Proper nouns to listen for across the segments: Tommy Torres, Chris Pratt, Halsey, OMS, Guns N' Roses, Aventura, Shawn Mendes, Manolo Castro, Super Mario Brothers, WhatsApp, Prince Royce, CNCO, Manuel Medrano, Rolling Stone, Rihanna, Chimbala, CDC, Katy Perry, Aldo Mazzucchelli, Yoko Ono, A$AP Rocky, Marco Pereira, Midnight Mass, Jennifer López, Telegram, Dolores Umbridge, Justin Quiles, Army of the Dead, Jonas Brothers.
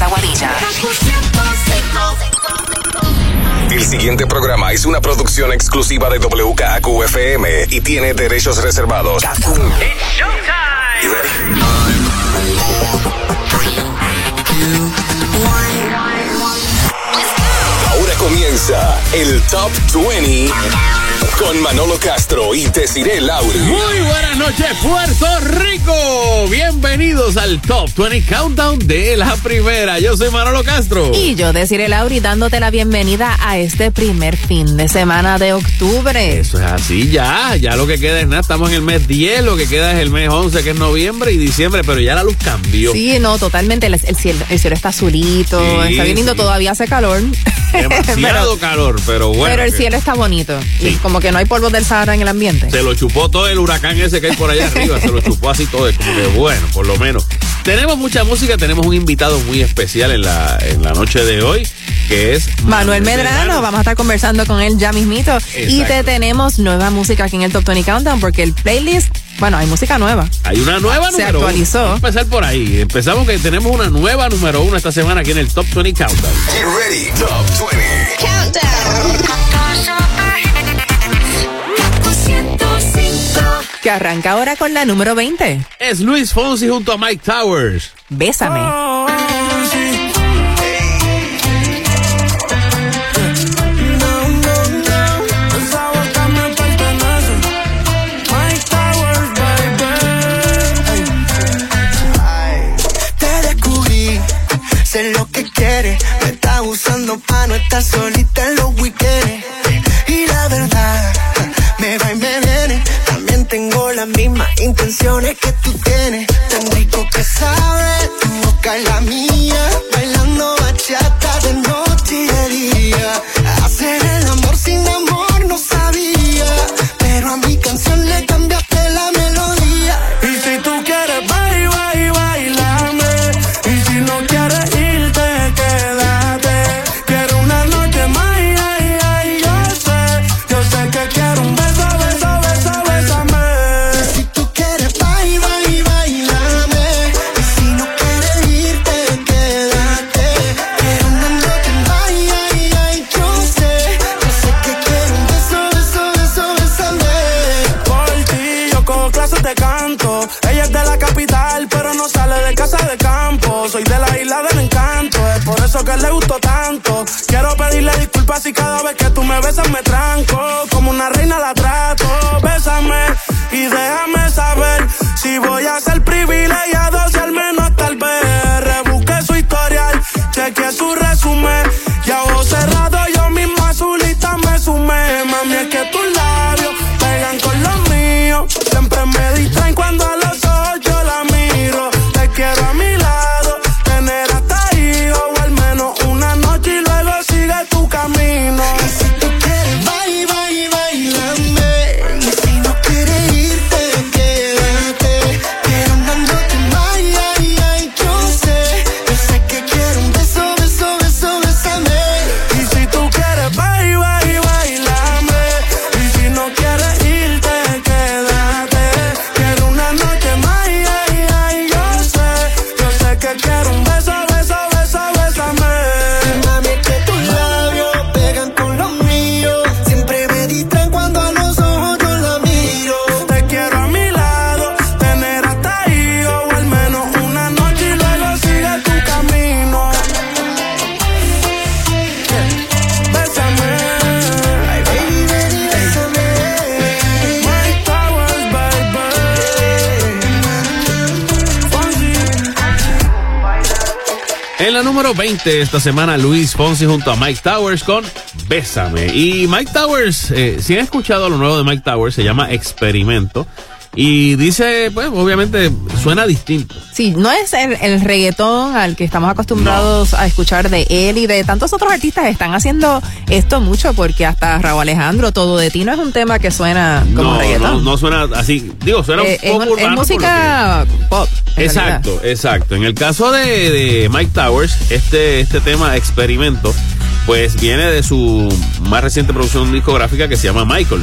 Alex Aguadilla. El siguiente programa es una producción exclusiva de WKAQ-FM y tiene derechos reservados. It's showtime. You ready? 1, 2, 3, 2, 1. Ahora comienza el Top 20 con Manolo Castro y Desirée Lauri. Muy buenas noches, Puerto Rico. Bienvenidos al Top 20 Countdown de la primera. Yo soy Manolo Castro. Y yo, Desirée Lauri, dándote la bienvenida a este primer fin de semana de octubre. Eso es así, ya lo que queda es nada. Estamos en el mes 10, lo que queda es el mes 11, que es noviembre, y diciembre, pero ya la luz cambió. Sí, no, totalmente. El cielo está azulito, sí, está bien lindo, sí. Todavía hace calor. Demasiado calor, pero bueno. Pero el cielo está bonito, sí. Y como que no hay polvo del Sahara en el ambiente. Se lo chupó todo el huracán ese que hay por allá arriba, se lo chupó así todo, es como que bueno, por lo menos. Tenemos mucha música, tenemos un invitado muy especial en la noche de hoy, que es Manuel Medrano. Vamos a estar conversando con él ya mismito. Exacto. Y te tenemos nueva música aquí en el Top 20 Countdown, porque el playlist, bueno, hay música nueva. Hay una nueva número 1. Se actualizó. Vamos a empezar por ahí. Empezamos que tenemos una nueva número 1 esta semana aquí en el Top 20 Countdown. Get ready, Top 20 Countdown. Que arranca ahora con la número 20. Es Luis Fonsi junto a Mike Towers. Bésame. Oh, sí. Sé lo que quieres, me estás usando pa' no estar solita en los weekends. Y la verdad, me va y me viene. También tengo las mismas intenciones que tú tienes. Tan rico que sabe tu boca y la mía, bailando bachata de noche y de día. Hacer el amor sin amor no sabía, pero a mi canción le cambiaste la melodía. Y si tú quieres que le gustó tanto, quiero pedirle disculpas y cada vez que tú me besas me tranco, como una reina la trato. Bésame y déjame saber si voy a ser privilegiado, si al menos hasta el ver. Rebusqué su historial, chequeé su resumen y a ojo cerrado yo mismo a su lista me sumé. Mami, es que tus labios pegan con los míos, siempre me distraen cuando a los ojos yo la miro. Te quiero a mi lado, tener a camino. Y si tú quieres, bailame. Y si no quieres irte, quédate. Pero andándote mal, yo sé que quiero un beso, beso, beso, besame. Y si tú quieres, bailame. Y si no quieres irte, quédate. Quiero una noche más, yo sé que quiero un beso, beso, beso, besame. Mami, que tú número 20 esta semana, Luis Fonsi junto a Mike Towers con Bésame. Y Mike Towers, si han escuchado lo nuevo de Mike Towers, se llama Experimento. Y dice, pues obviamente suena distinto. Sí, no es el reggaetón al que estamos acostumbrados a escuchar de él y de tantos otros artistas. Están haciendo esto mucho porque hasta Raúl Alejandro, Todo de Ti, no es un tema que suena como reggaetón. No suena así, digo, suena un poco urbano. Es música pop. Exacto. En el caso de Mike Towers, este tema Experimento, pues viene de su más reciente producción discográfica que se llama Michael.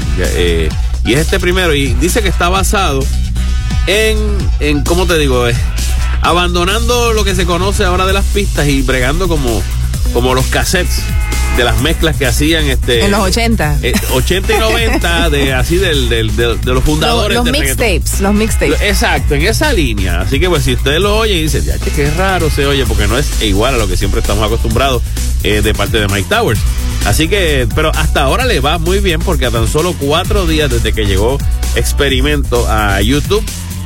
Y es este primero, y dice que está basado en ¿cómo te digo? abandonando lo que se conoce ahora de las pistas y bregando como los cassettes de las mezclas que hacían en los 80 y 90 de los fundadores, los mixtapes, exacto, en esa línea. Así que pues si ustedes lo oyen y dicen, ya que es raro se oye, porque no es igual a lo que siempre estamos acostumbrados de parte de Mike Towers. Así que, pero hasta ahora le va muy bien, porque a tan solo 4 días desde que llegó Experimento a YouTube,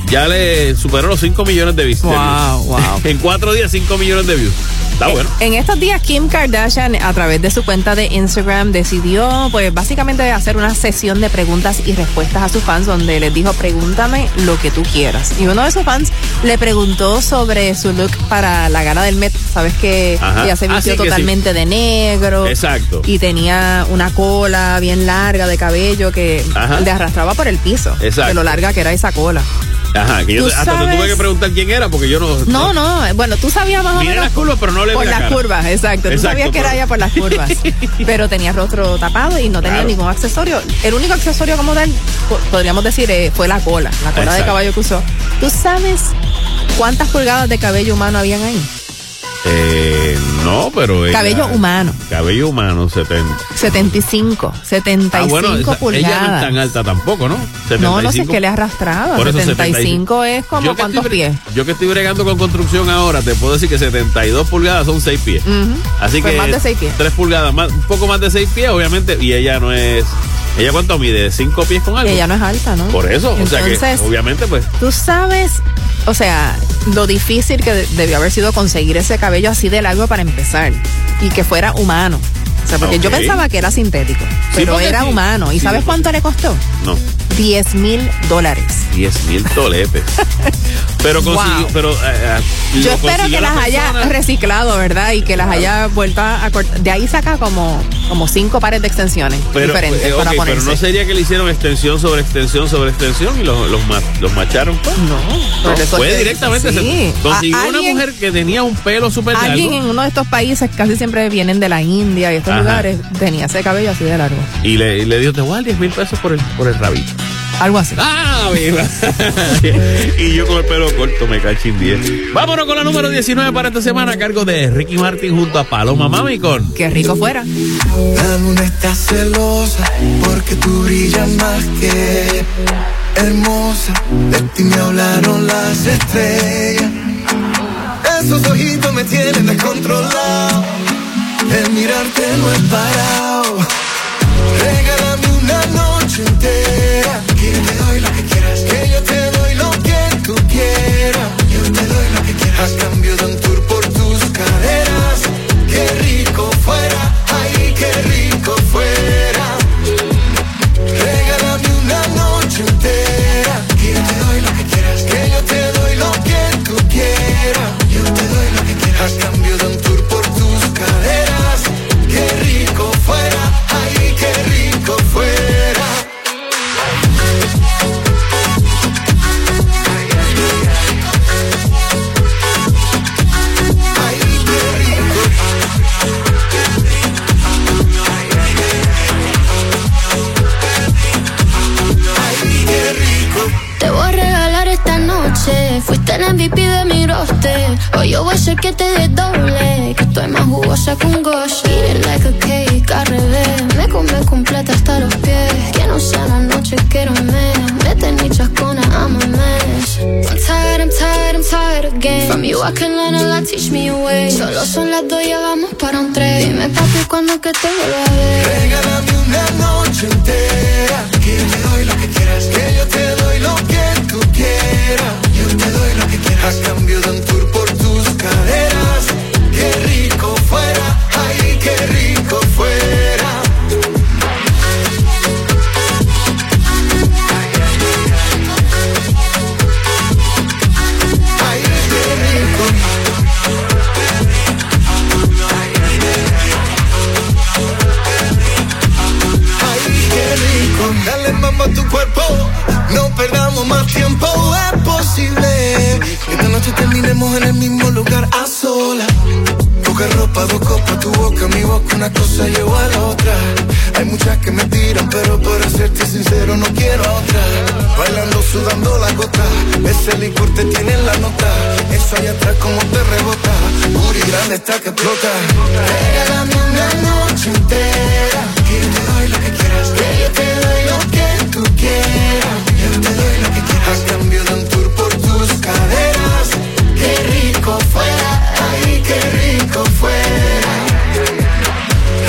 ya le superó los 5 millones de views. Wow. En 4 días, 5 millones de views. Está bueno. En estos días, Kim Kardashian, a través de su cuenta de Instagram, decidió, pues, básicamente hacer una sesión de preguntas y respuestas a sus fans, donde les dijo, pregúntame lo que tú quieras. Y uno de sus fans le preguntó sobre su look para la gala del Met. Sabes que ya se vistió totalmente de negro. Exacto. Y tenía una cola bien larga de cabello que le arrastraba por el piso. Exacto. De lo larga que era esa cola. Ajá, que yo hasta te tuve que preguntar quién era, porque yo no. Bueno, tú sabías más o menos. Miré las curvas, pero no le vi la cara. Por las curvas, exacto. Tú sabías que era ella por las curvas. Pero tenía rostro tapado y no tenía ningún accesorio. El único accesorio como tal, podríamos decir, fue la cola. La cola de caballo que usó. ¿Tú sabes cuántas pulgadas de cabello humano habían ahí? No, pero ella, Cabello humano, 70. 75. 75 pulgadas. Ella no es tan alta tampoco, ¿no? 75. No sé qué le arrastraba. Por 75 es como cuántos pies. Yo que estoy bregando con construcción ahora, te puedo decir que 72 pulgadas son 6 pies. Uh-huh. Así pues que más de 6 pies. 3 pulgadas, un poco más de 6 pies, obviamente. Y ella no es... ¿Ella cuánto mide? 5 pies con algo. Ella no es alta, ¿no? Por eso, entonces, o sea que obviamente pues... Tú sabes, o sea, lo difícil que debió haber sido conseguir ese cabello así de largo para empezar y que fuera humano. O sea, porque yo pensaba que era sintético, pero era humano. ¿Y sabes cuánto le costó? No. $10,000. $10,000 Pero consiguió, pero yo espero que las haya reciclado, ¿verdad? Y que las haya vuelto a cortar. De ahí saca como 5 pares de extensiones diferentes para ponerse. Pero no sería que le hicieron extensión sobre extensión sobre extensión y los macharon. Pues. No. Fue directamente. Sí. Consiguió una mujer que tenía un pelo súper largo. Alguien en uno de estos países, casi siempre vienen de la India y estos lugares, tenía ese cabello así de largo. Y le dio, te voy a dar $10,000 por el rabito. Algo así. ¡Ah, mira! Y yo con el pelo corto me cachín 10. Vámonos con la número 19 para esta semana, a cargo de Ricky Martin junto a Paloma Mami con ¡Qué rico fuera! La luna está celosa porque tú brillas más que hermosa. De ti me hablaron las estrellas. Esos ojitos me tienen descontrolado. El mirarte no he parado. Regálame una noche entera. Que yo te doy lo que quieras. Que yo te doy lo que tú quieras. Yo te doy lo que quieras. A cambio de un tour por tus caderas. Qué rico fuera. Ay, qué rico fuera. Regálame una noche entera. Que yo te doy lo que quieras. Que yo te doy lo que tú quieras. Yo te doy lo que quieras. A cambio de un tour por tus caderas. Qué rico fuera. Ay, qué rico fuera. Fuiste el MVP de mi roster. Hoy yo voy a ser que te desdoble. Que estoy más jugosa que un gosh. Eating like a cake, al revés. Me come completa hasta los pies. Que no sea la noche, quiero un mes. Vete ni chascona, I'm a mess. I'm tired, again. From you I can learn a lot, teach me a way. Solo son las 2, ya vamos para un 3. Dime papi, ¿cuándo que te vuelvo a ver? Regálame una noche entera. Que yo te doy lo que quieras. Que yo te doy lo que tú quieras. Yo te doy lo que quieras. A cambio de un tour por tus caderas. Qué rico fuera. Ay, qué rico fuera. Ay, qué rico. Ay, qué rico. Dale mambo a tu cuerpo. No perdamos más tiempo, es posible que esta noche terminemos en el mismo lugar a solas. Poca ropa, 2 copas, tu boca, mi boca, una cosa lleva a la otra. Hay muchas que me tiran, pero para serte sincero no quiero a otra. Bailando, sudando la gota, ese licor te tiene en la nota. Eso allá atrás como te rebota, booty grande está que explota. Regálame una noche entera, que yo te doy lo que quieras, que yo te doy lo que tú quieras. Yo te doy lo que quieras, a cambio de un tour por tus caderas. Qué rico fuera, ay, qué rico fuera.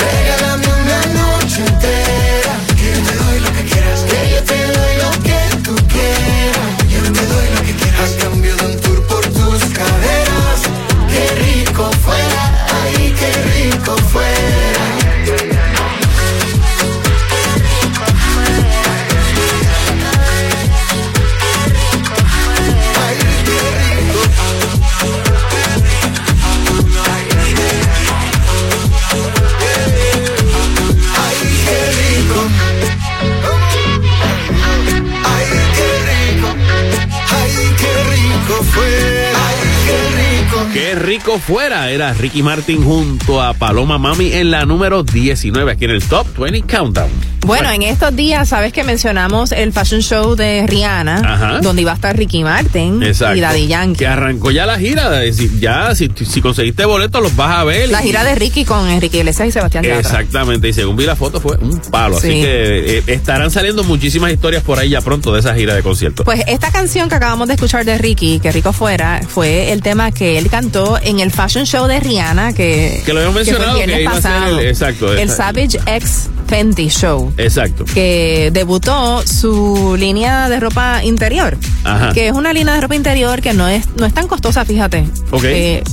Regálame una noche entera, que yo te doy lo que quieras, que yo te doy lo que tú quieras. Yo te doy lo que quieras, a cambio de un tour por tus caderas. Qué rico fuera, ay, qué rico fuera. Qué rico fuera, era Ricky Martin junto a Paloma Mami en la número 19 aquí en el Top 20 Countdown. Bueno, en estos días, sabes que mencionamos el fashion show de Rihanna, ajá, donde iba a estar Ricky Martin, exacto, y Daddy Yankee. Que arrancó ya la gira, ya si conseguiste boletos los vas a ver. La gira de Ricky con Enrique Iglesias y Sebastián Yatra. Exactamente, y según vi la foto fue un palo, sí. Así que estarán saliendo muchísimas historias por ahí ya pronto de esa gira de conciertos. Pues esta canción que acabamos de escuchar de Ricky, que rico fuera, fue el tema que él cantó en el fashion show de Rihanna, que lo habíamos mencionado, que iba pasado, a ser el Savage X Fenty Show. Exacto. Que debutó su línea de ropa interior. Ajá. Que es una línea de ropa interior que no es tan costosa, fíjate. Ok.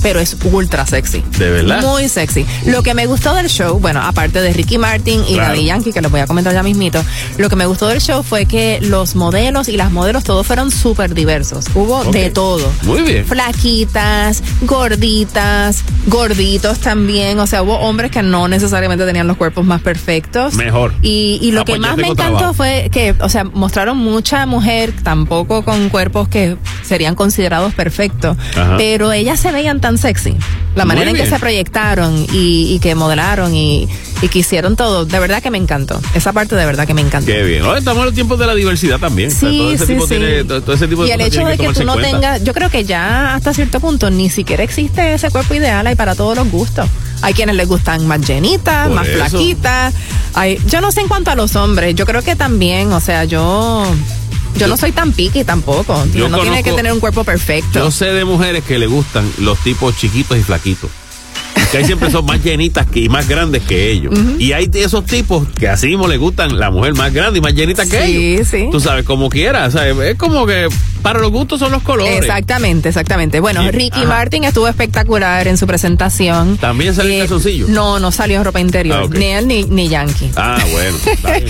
Pero es ultra sexy. ¿De verdad? Muy sexy. Lo que me gustó del show, bueno, aparte de Ricky Martin y Daddy Yankee, que les voy a comentar ya mismito, lo que me gustó del show fue que los modelos y las modelos todos fueron súper diversos. Hubo de todo. Muy bien. Flaquitas, gorditas, gorditos también. O sea, hubo hombres que no necesariamente tenían los cuerpos más perfectos. Mejor. Y lo que más me encantó fue que, o sea, mostraron mucha mujer, tampoco con cuerpos que serían considerados perfectos, ajá, pero ellas se veían tan sexy. La manera muy en bien que se proyectaron y que modelaron y que hicieron todo, de verdad que me encantó. Esa parte de verdad que me encantó. Qué bien. Ahora estamos en los tiempos de la diversidad también. Sí, o sea, todo ese tipo tiene, todo ese tipo de. Y el hecho de que tú no tengas, yo creo que ya hasta cierto punto ni siquiera existe ese cuerpo ideal, hay para todos los gustos. Hay quienes les gustan más llenitas, por más eso, flaquitas. Ay, yo no sé en cuanto a los hombres, yo creo que también, o sea, yo no soy tan picky tampoco, yo no tiene que tener un cuerpo perfecto. Yo sé de mujeres que le gustan los tipos chiquitos y flaquitos, que ahí siempre son más llenitas y más grandes que ellos, uh-huh, y hay esos tipos que así mismo les gustan la mujer más grande y más llenita que ellos, sí, tú sabes, como quieras, o sea, es como que para los gustos son los colores. Exactamente. Bueno, sí. Ricky, ajá, Martin estuvo espectacular en su presentación. ¿También salió en calzoncillo? No salió en ropa interior, okay, ni él ni Yankee. Ah, bueno.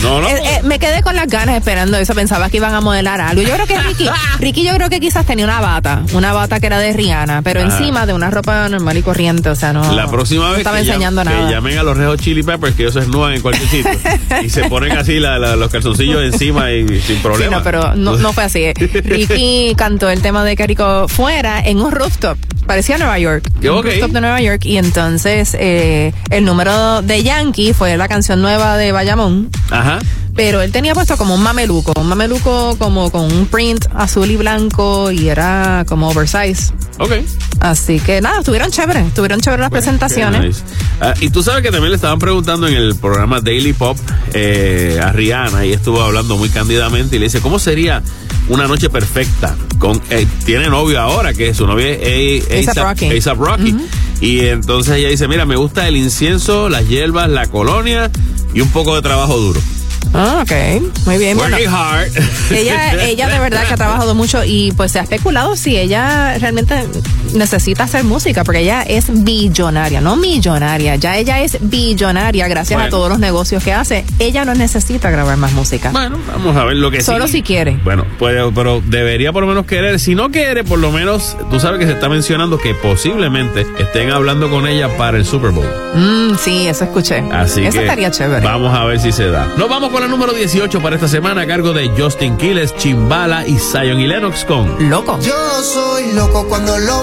No. Me quedé con las ganas esperando eso, pensaba que iban a modelar algo. Yo creo que Ricky yo creo que quizás tenía una bata que era de Rihanna, pero ajá, encima de una ropa normal y corriente, o sea, no. La próxima vez que llamen a los Rejos Chili Peppers, que ellos se desnudan en cualquier sitio y se ponen así los calzoncillos encima y sin problema. Sí, no, pero no fue así. Ricky cantó el tema de Carico fuera en un rooftop, parecía Nueva York, un rooftop de Nueva York, y entonces el número de Yankee fue la canción nueva de Bayamón, ajá, pero él tenía puesto como un mameluco como con un print azul y blanco y era como oversize. Okay. Así que nada, estuvieron chéveres las presentaciones. Nice. Y tú sabes que también le estaban preguntando en el programa Daily Pop a Rihanna, y estuvo hablando muy cándidamente y le dice, ¿cómo sería una noche perfecta? Tiene novio ahora, que su novia es A$AP Rocky. Uh-huh. Y entonces ella dice, mira, me gusta el incienso, las hierbas, la colonia y un poco de trabajo duro. Ah, ok, muy bien. Bueno, hard. Ella de verdad que ha trabajado mucho y pues se ha especulado si ella realmente necesita hacer música, porque ella es billonaria, no millonaria, ya ella es billonaria gracias a todos los negocios que hace. Ella no necesita grabar más música. Bueno, vamos a ver lo que solo si quiere. Bueno, pero debería por lo menos querer. Si no quiere, por lo menos tú sabes que se está mencionando que posiblemente estén hablando con ella para el Super Bowl. Sí, eso escuché. Así eso que estaría chévere. Vamos a ver si se da. Nos vamos con la número 18 para esta semana, a cargo de Justin Quiles, Chimbala y Zion y Lennox con Loco. Yo soy loco cuando lo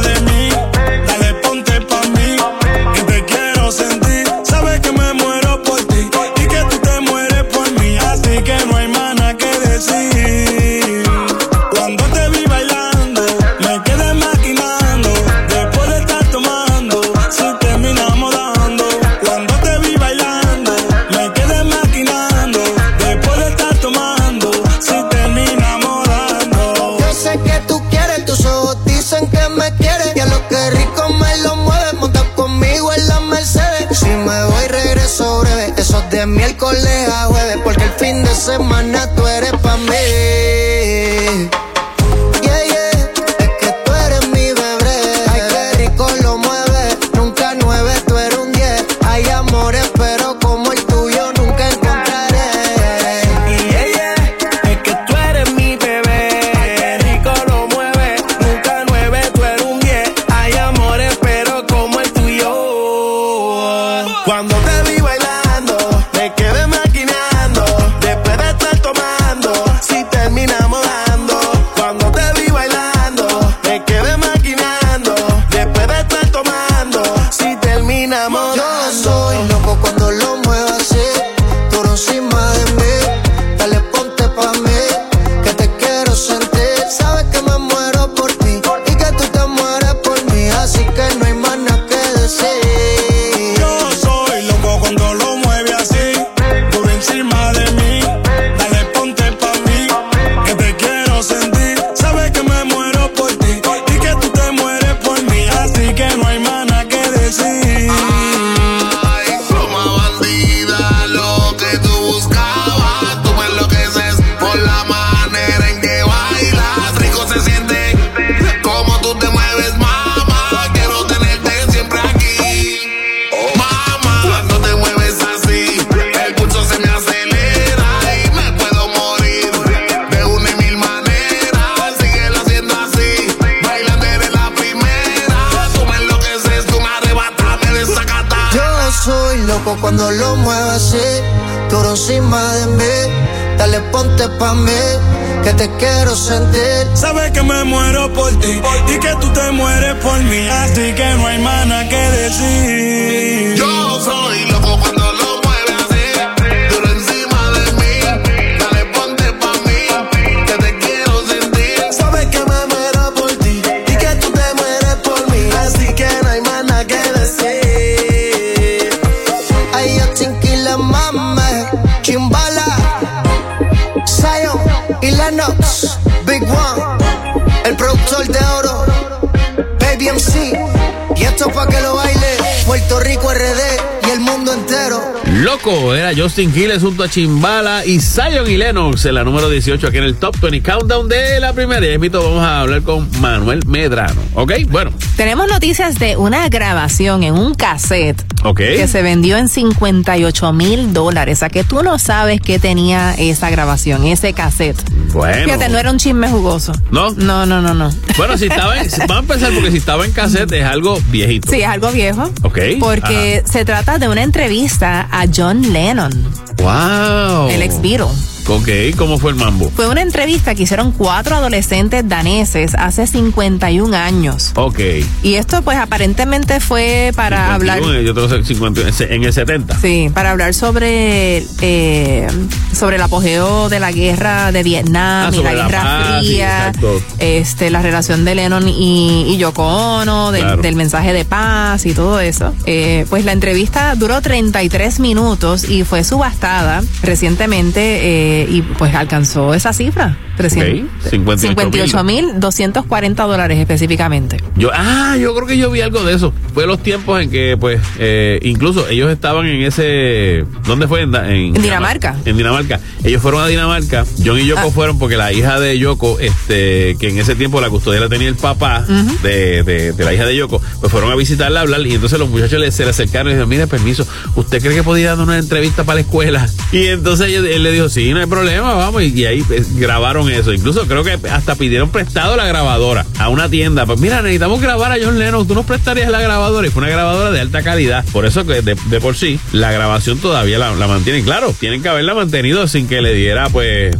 de mí. Dale, ponte pa' mí, que te quiero sentir. Sabes que me muero por ti y que tú te mueres por mí, así que no hay más nada que decir. De miércoles a jueves, porque el fin de semana tú eres pa' mí. Yeah, yeah, es que tú eres mi bebé. Ay, qué rico lo mueves, nunca nueve, tú eres un 10. Hay amores, pero como el tuyo nunca encontraré. Yeah, yeah, es que tú eres mi bebé. Ay, qué rico lo mueves, nunca nueve, tú eres un 10. Hay amores, pero como el tuyo. Cuando te vi bailar, me quedé maquinando, después de estar tomando, si terminamos dando. Cuando te vi bailando, me quedé maquinando, después de estar tomando, si terminamos dando. Yo soy loco cuando lo muevo así, por encima de mí. Dale, ponte pa' mí, que te quiero sentir. Sabes que me muero por ti y que tú te mueres por mí, así que no hay más nada que decir. Yo soy loco cuando lo encima de mí, dale, ponte pa' mí, que te quiero sentir. Sabes que me muero por ti y que tú te mueres por mí, así que no hay más nada que decir. Ay, pluma bandida, lo que tú buscabas. Tú me enloqueces por la manera en que bailas. Rico se siente como tú te mueves, mamá. Quiero tenerte siempre aquí, oh mamá. Cuando te mueves así, se me acelera y me puedo morir de una y mil maneras. Sigue la haciendo así, bailando eres la primera. Tú me enloqueces, tú me arrebatas, me desacatas. Yo soy loco cuando lo muevo así, tú encima de mí. Dale, ponte pa' mí, que te quiero sentir. Sabes que me muero por ti y que tú te mueres por mí, así que no hay más nada que decir. Yo soy loco cuando lo Chimbala, Zion y Lennox, Big One, el productor de oro, Baby MC, y esto pa' que lo baile Puerto Rico, RD y el mundo entero. Loco, era Justin Quiles junto a Chimbala y Zion y Lennox en la número 18 aquí en el Top 20 Countdown de la primera. Y invito, vamos a hablar con Manuel Medrano, ¿ok? Bueno. Tenemos noticias de una grabación en un cassette, okay, que se vendió en $58,000. ¿A que tú no sabes qué tenía esa grabación, ese cassette? Bueno. Fíjate, no era un chisme jugoso. ¿No? No. Bueno, si estaba en, va a empezar porque si estaba en cassette es algo viejito. Sí, es algo viejo. Ok. Porque se trata de una entrevista a John Lennon. ¡Wow! El ex-Beatle. Ok, ¿cómo fue el mambo? Fue una entrevista que hicieron 4 adolescentes daneses hace 51 años. Ok. Y esto pues aparentemente fue para 51, hablar... Yo tengo 50, en el 70. Sí, para hablar sobre el apogeo de la guerra de Vietnam y la Guerra Fría. La relación de Lennon y Yoko Ono, del mensaje de paz y todo eso. Pues la entrevista duró 33 minutos y fue subastada recientemente. Y pues alcanzó esa cifra, $58,240 específicamente. Yo creo que yo vi algo de eso. fue los tiempos en que, pues, incluso ellos estaban en ese... ¿Dónde fue? En Dinamarca. En Dinamarca. Ellos fueron a Dinamarca. John y Yoko fueron porque la hija de Yoko, que en ese tiempo la custodia la tenía el papá de la hija de Yoko, pues fueron a visitarla, a hablar, y entonces los muchachos se le acercaron y dijeron, mire, permiso, ¿usted cree que podía dar una entrevista para la escuela? Y entonces él le dijo, sí, no hay problema, vamos, y ahí grabaron eso. Incluso creo que hasta pidieron prestado la grabadora a una tienda. Pues mira, necesitamos grabar a John Lennon, ¿tú nos prestarías la grabadora? Y fue una grabadora de alta calidad. Por eso que de por sí, la grabación todavía la mantienen. Claro, tienen que haberla mantenido sin que le diera, pues,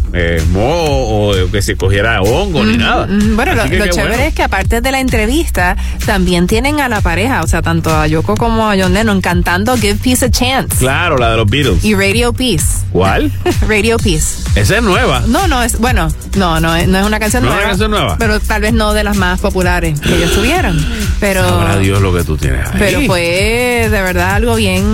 moho o que se cogiera hongo ni nada. Bueno, lo chévere es que aparte de la entrevista, también tienen a la pareja, o sea, tanto a Yoko como a John Lennon cantando Give Peace a Chance. Claro, la de los Beatles. Y Radio Peace. ¿Cuál? Radio Peace. ¿Esa es nueva? No, es, bueno, no es una canción nueva. No es una canción nueva. Pero tal vez no de las más populares que ellos tuvieron. Pero... sabrá Dios lo que tú tienes ahí. Pero fue de verdad algo bien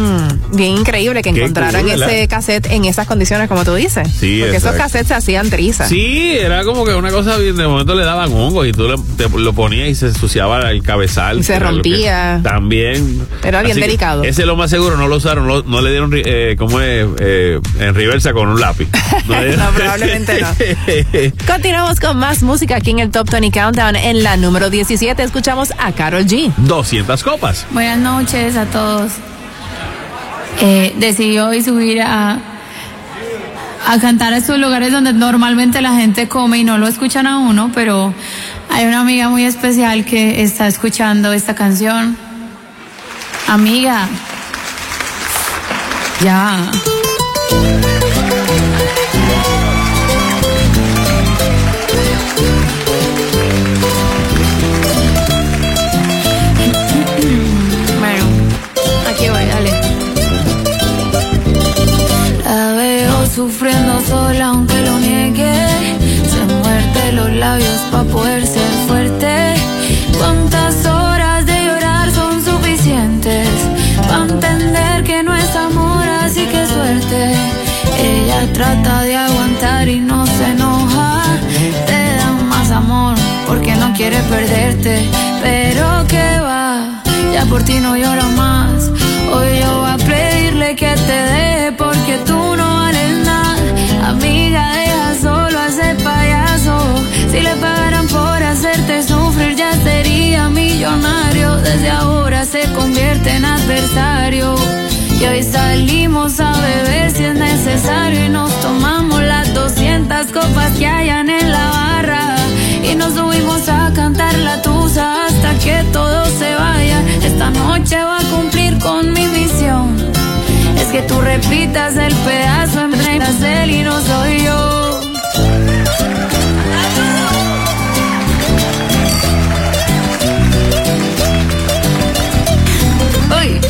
increíble que encontraran ese cassette en esas condiciones, como tú dices. Sí, porque exacto. Esos cassettes se hacían trizas. Sí, era como que una cosa, de momento le daban hongos y tú lo ponías y se ensuciaba el cabezal. Y se rompía. También. Era bien delicado. Ese es lo más seguro, no lo usaron, no le dieron, en reversa con un lápiz. No, probablemente no. Continuamos con más música aquí en el Top 20 Countdown. En la número 17 escuchamos a Karol G. 200 copas. Buenas noches a todos. Decidí hoy subir a cantar a estos lugares donde normalmente la gente come y no lo escuchan a uno, pero hay una amiga muy especial que está escuchando esta canción. Amiga, ya. Bueno, aquí voy, dale. La veo sufriendo sola aunque lo niegue. Se muerde los labios pa' poder ser fuerte. ¿Cuántas horas de llorar son suficientes pa' entender que no es amor, así que suerte? Ella trata de aguantar y no se enoja. Te dan más amor porque no quiere perderte. Pero que va, ya por ti no llora más. Hoy yo voy a pedirle que te deje porque tú no vales nada. Amiga, deja solo a ese payaso. Si le pagaran por hacerte sufrir ya sería millonario. Desde ahora se convierte en adversario. Y hoy salimos a beber si es necesario y nos tomamos las 200 copas que hayan en la barra y nos subimos a cantar la tusa hasta que todo se vaya. Esta noche voy a cumplir con mi misión, es que tú repitas el pedazo en Brasil y no soy yo. Uy.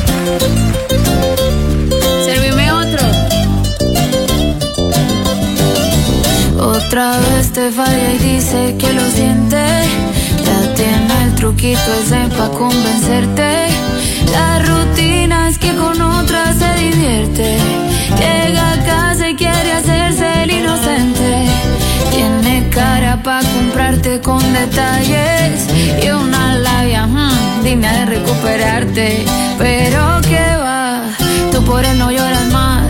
Otra vez te falla y dice que lo siente. Ya tiene el truquito ese pa' convencerte. La rutina es que con otra se divierte. Llega a casa y quiere hacerse el inocente. Tiene cara pa' comprarte con detalles y una labia digna de recuperarte. Pero que va, tú por él no lloras más.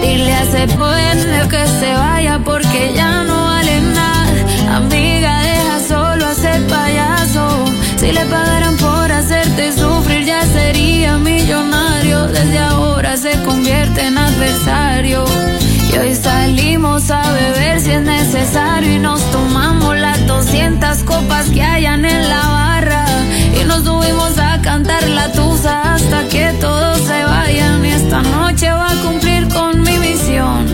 Dile a ese poder que se vaya porque ya no vale nada. Amiga, deja solo a ese payaso. Si le pagaran por hacerte sufrir ya sería millonario. Desde ahora se convierte en adversario. Y hoy salimos a beber si es necesario y nos tomamos las 200 copas que hayan en la barra y nos subimos a cantar la tusa hasta que todos se vayan. Y esta noche va a cumplir con mi misión,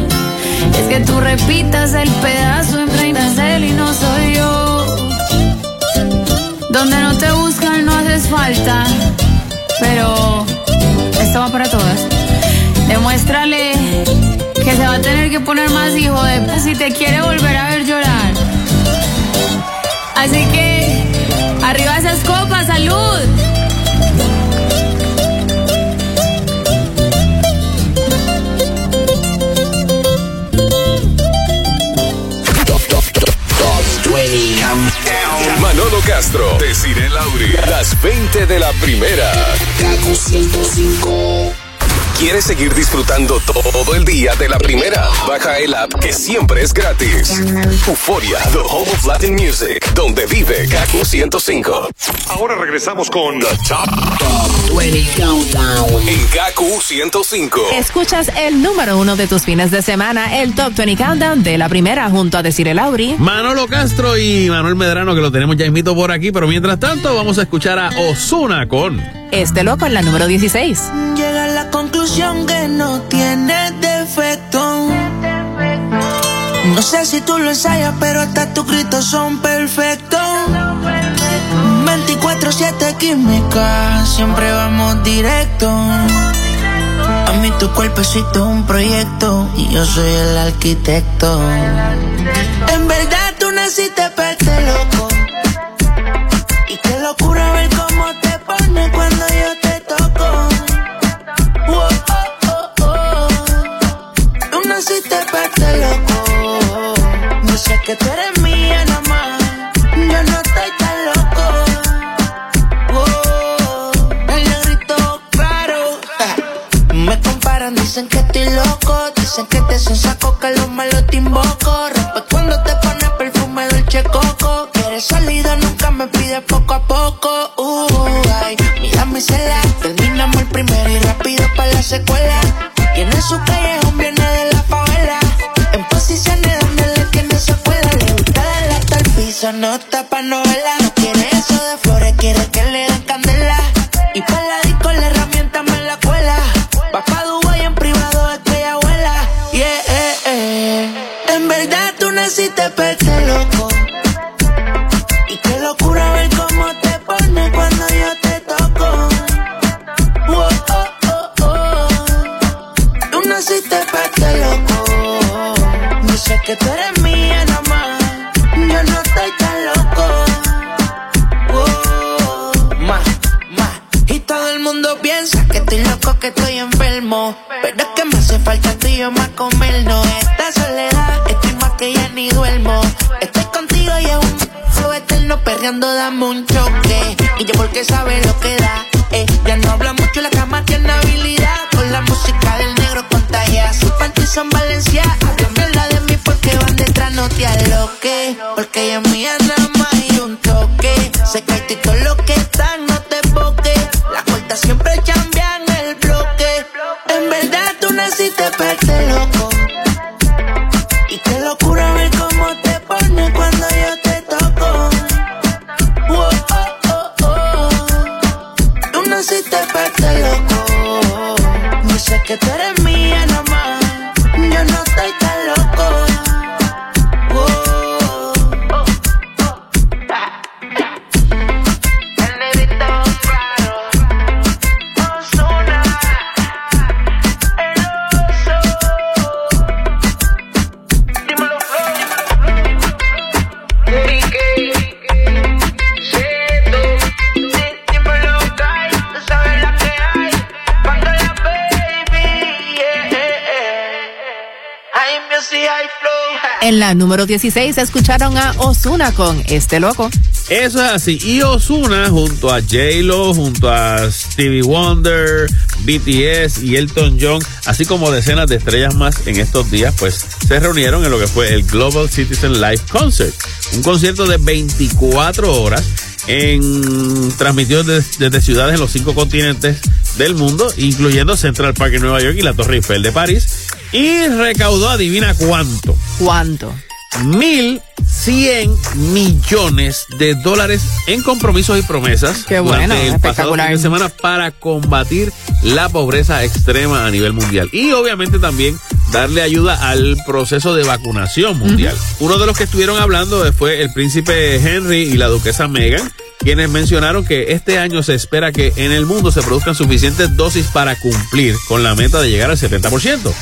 es que tú repitas el pedazo en Brasil y no soy yo. Donde no te buscan no haces falta, pero esto va para todas. Demuéstrale que se va a tener que poner más hijo de p*** si te quiere volver a ver llorar. Así que arriba esas copas, salud. Countdown. Manolo Castro, Desirée Lauri, las 20 de la primera. Kaku 105. ¿Quieres seguir disfrutando todo el día de la primera? Baja el app que siempre es gratis. Euforia, the home of Latin music, donde vive Kaku 105. Ahora regresamos con The Top 20 Countdown en Kaku 105. Escuchas el número uno de tus fines de semana, el Top 20 Countdown de la primera, junto a Desirée Lauri, Manolo Castro y Manuel Medrano, que lo tenemos ya invito por aquí. Pero mientras tanto, vamos a escuchar a Ozuna con Este Loco en la número 16. Llega a la conclusión que no tiene defecto. No sé si tú lo ensayas, pero hasta tus gritos son perfectos. 24/7 química, siempre vamos directo. A mí tu cuerpecito es un proyecto y yo soy el arquitecto. En verdad tú naciste para este loco. Y qué locura ver cómo te pones cuando yo te toco. Oh, oh, oh, oh. Tú naciste para este loco. No sé que tú eres mía nada más. Yo no estoy tan loco. Oh, el grito claro. Me comparan, dicen que estoy loco. Dicen que te son saco, que los malos te invoco. Rompe cuando te pones perfume Dolce Coco. Quieres salida, nunca me pides poco a poco. Ay, mira mi cela. Terminamos el primero y rápido para la secuela. Tiene su callejón, viene de la favela. En posiciones donde le tiene secuela. Le gusta darle hasta el piso, no tapa novela. No quiere eso de flores, quiere que le den candela. Y pa' la disco la herramienta me la cuela. Va pa' Dubái en privado, es que ella vuela. Yeah, En verdad tú naciste pa' este loco. Y qué locura ver cómo te pones cuando yo te toco. Oh, oh, oh, oh. Tú naciste pa' este loco. No sé que tú eres mía nada más. Yo no estoy tan loco. Oh, más. Y todo el mundo piensa que estoy loco, que estoy enfermo. Pero es que me hace falta tú y yo más comernos. Esta soledad, estoy más que ya ni duermo. Estoy contigo y es un flow eterno. Perreando dame un choque. Y yo porque sabe lo que da. Ya no habla mucho, la cama tiene habilidad. Con la música del negro contagia. Su panty son Valencia. Háblame la de mí porque van detrás, no te aloques. Porque ella es mía nada más y un toque. Se cae y todo lo que están, no te boques. La corta siempre chambean el bloque. En verdad tú naciste pa' este loco. Y qué locura ver cómo te pones cuando yo te toco. Loco, no sé que tú eres mía nada más. Yo no estoy tan loco. Oh, oh, oh. El negrito claro, Ozuna, el oso. Dímelo, flow. En la número 16 escucharon a Ozuna con Este Loco. Eso es así. Y Ozuna junto a J-Lo, junto a Stevie Wonder, BTS y Elton John, así como decenas de estrellas más en estos días, pues se reunieron en lo que fue el Global Citizen Live Concert. Un concierto de 24 horas transmitido desde ciudades en los 5 continentes del mundo, incluyendo Central Park en Nueva York y la Torre Eiffel de París. Y recaudó, adivina cuánto. ¿Cuánto? 1,100 millones de dólares en compromisos y promesas. Qué bueno, durante el pasado fin de semana para combatir la pobreza extrema a nivel mundial. Y obviamente también darle ayuda al proceso de vacunación mundial. Uh-huh. Uno de los que estuvieron hablando fue el príncipe Henry y la duquesa Meghan, quienes mencionaron que este año se espera que en el mundo se produzcan suficientes dosis para cumplir con la meta de llegar al 70%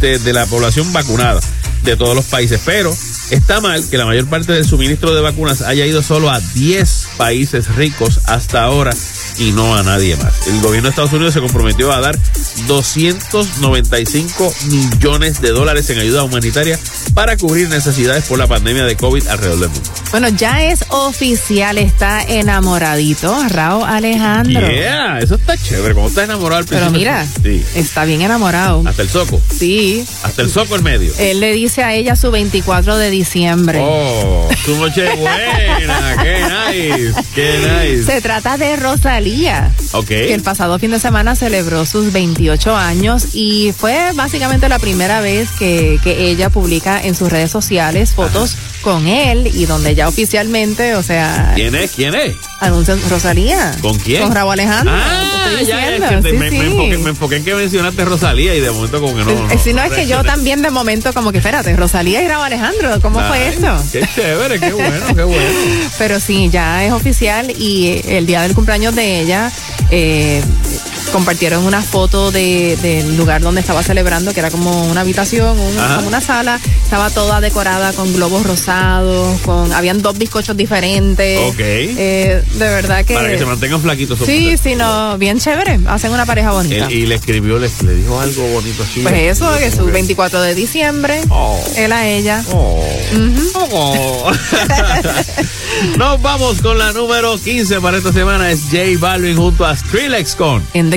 de la población vacunada de todos los países, pero Está mal que la mayor parte del suministro de vacunas haya ido solo a 10 países ricos hasta ahora y no a nadie más. El gobierno de Estados Unidos se comprometió a dar $295 millones en ayuda humanitaria para cubrir necesidades por la pandemia de COVID alrededor del mundo. Bueno, ya es oficial, está enamoradito Rauw Alejandro. Yeah, eso está chévere, como está enamorado al principio. Pero mira, sí, está bien enamorado. Hasta el soco. Sí. Hasta el soco en medio. Él le dice a ella su 24 de diciembre. Oh, su noche buena, qué nice, qué nice. Se trata de Rosalía. Ok. Que el pasado fin de semana celebró sus 28 años y fue básicamente la primera vez que ella publica en sus redes sociales fotos con él y donde ya oficialmente, o sea... ¿Quién es? ¿Quién es? Anuncian Rosalía. ¿Con quién? Con Rauw Alejandro. Ah, te estoy diciendo. Ya, es que me enfoqué en que mencionaste Rosalía y de momento como que no. Si no, es que yo también de momento como que, espérate, Rosalía y Rauw Alejandro, ¿cómo fue esto? Qué chévere, qué bueno, qué bueno. Pero sí, ya es oficial y el día del cumpleaños de ella... compartieron una foto del lugar donde estaba celebrando, que era como una habitación, como una sala, estaba toda decorada con globos rosados, habían dos bizcochos diferentes. Ok. De verdad que... Para que se mantengan flaquitos. Sí, sí, no, bien chévere, hacen una pareja bonita. Y le escribió, le dijo algo bonito así. Pues eso, que su 24 de diciembre, él a ella. Nos vamos con la número 15 para esta semana, es J Balvin junto a Skrillex con... In the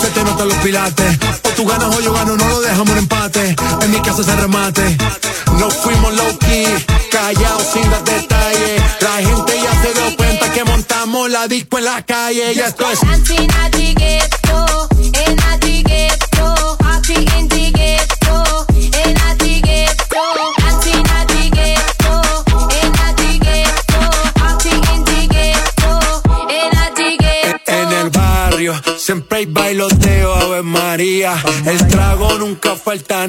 Se te notan los pilates, o tú ganas o yo gano, no lo dejamos en empate. En mi casa se remate, nos fuimos low key, callados sin dar detalles. La gente ya se dio cuenta que montamos la disco en la calle. Ya esto es. Siempre hay bailoteo, Ave María. El trago nunca falta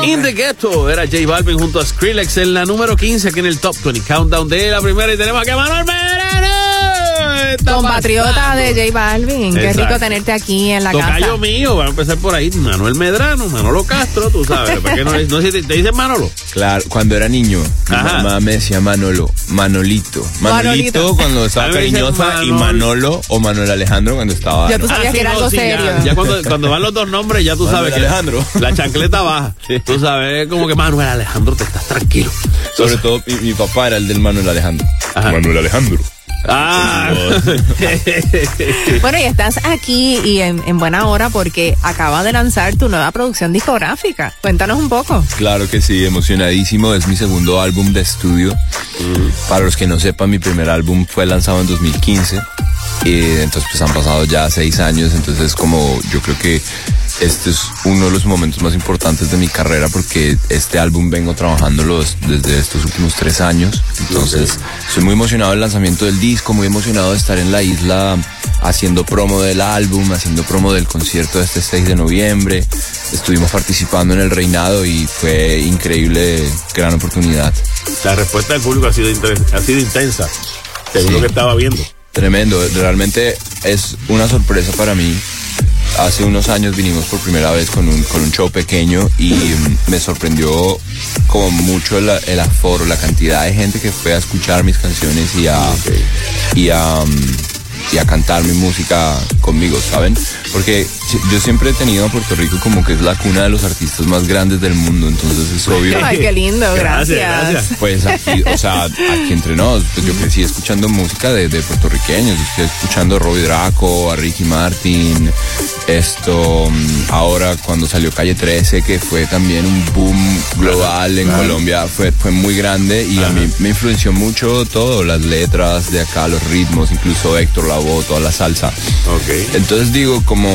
In the Ghetto era J Balvin junto a Skrillex en la número 15 aquí en el Top 20 Countdown de la primera, y tenemos a Manuel Medrano, compatriota de J Balvin. Exacto. Qué rico tenerte aquí en la Tocayo casa. Tocayo mío, vamos a empezar por ahí. Manuel Medrano, Manolo Castro, tú sabes. ¿Para qué no te dicen Manolo? Claro, cuando era niño, mi mamá me decía Manolo, Manolito cuando estaba cariñosa, y Manolo o Manuel Alejandro cuando estaba... Ya tú sabías que era algo serio. Ya cuando van los dos nombres, ya tú Manuel sabes Alejandro. Que la chancleta baja. Sí. Tú sabes, como que Manuel Alejandro, te estás tranquilo. Sobre todo mi papá era el del Manuel Alejandro. Ajá. Manuel Alejandro. Ah. Bueno, y estás aquí y en buena hora porque acaba de lanzar tu nueva producción discográfica. Cuéntanos un poco. Claro que sí, emocionadísimo. Es mi segundo álbum de estudio. Para los que no sepan, mi primer álbum fue lanzado en 2015. Entonces, pues han pasado ya 6 años. Entonces, como yo creo que este es uno de los momentos más importantes de mi carrera, porque este álbum vengo trabajándolo desde estos últimos 3 años. Entonces, soy muy emocionado del lanzamiento del disco, muy emocionado de estar en la isla haciendo promo del álbum, haciendo promo del concierto de este 6 de noviembre. Estuvimos participando en el Reinado y fue increíble, gran oportunidad. La respuesta del público ha sido intensa, según lo que estaba viendo. Tremendo, realmente es una sorpresa para mí. Hace unos años vinimos por primera vez con un show pequeño y me sorprendió como mucho el aforo, la cantidad de gente que fue a escuchar mis canciones y a cantar mi música conmigo, ¿saben? Porque yo siempre he tenido a Puerto Rico como que es la cuna de los artistas más grandes del mundo, entonces es obvio. Ay, qué lindo, gracias. Pues aquí, o sea, aquí entre nos, pues yo crecí escuchando música de puertorriqueños, estoy escuchando a Robbie Draco, a Ricky Martin, ahora cuando salió Calle 13, que fue también un boom global en Colombia, fue muy grande y a mí me influenció mucho todo, las letras de acá, los ritmos, incluso Héctor Lavoe, toda la salsa. Entonces digo, como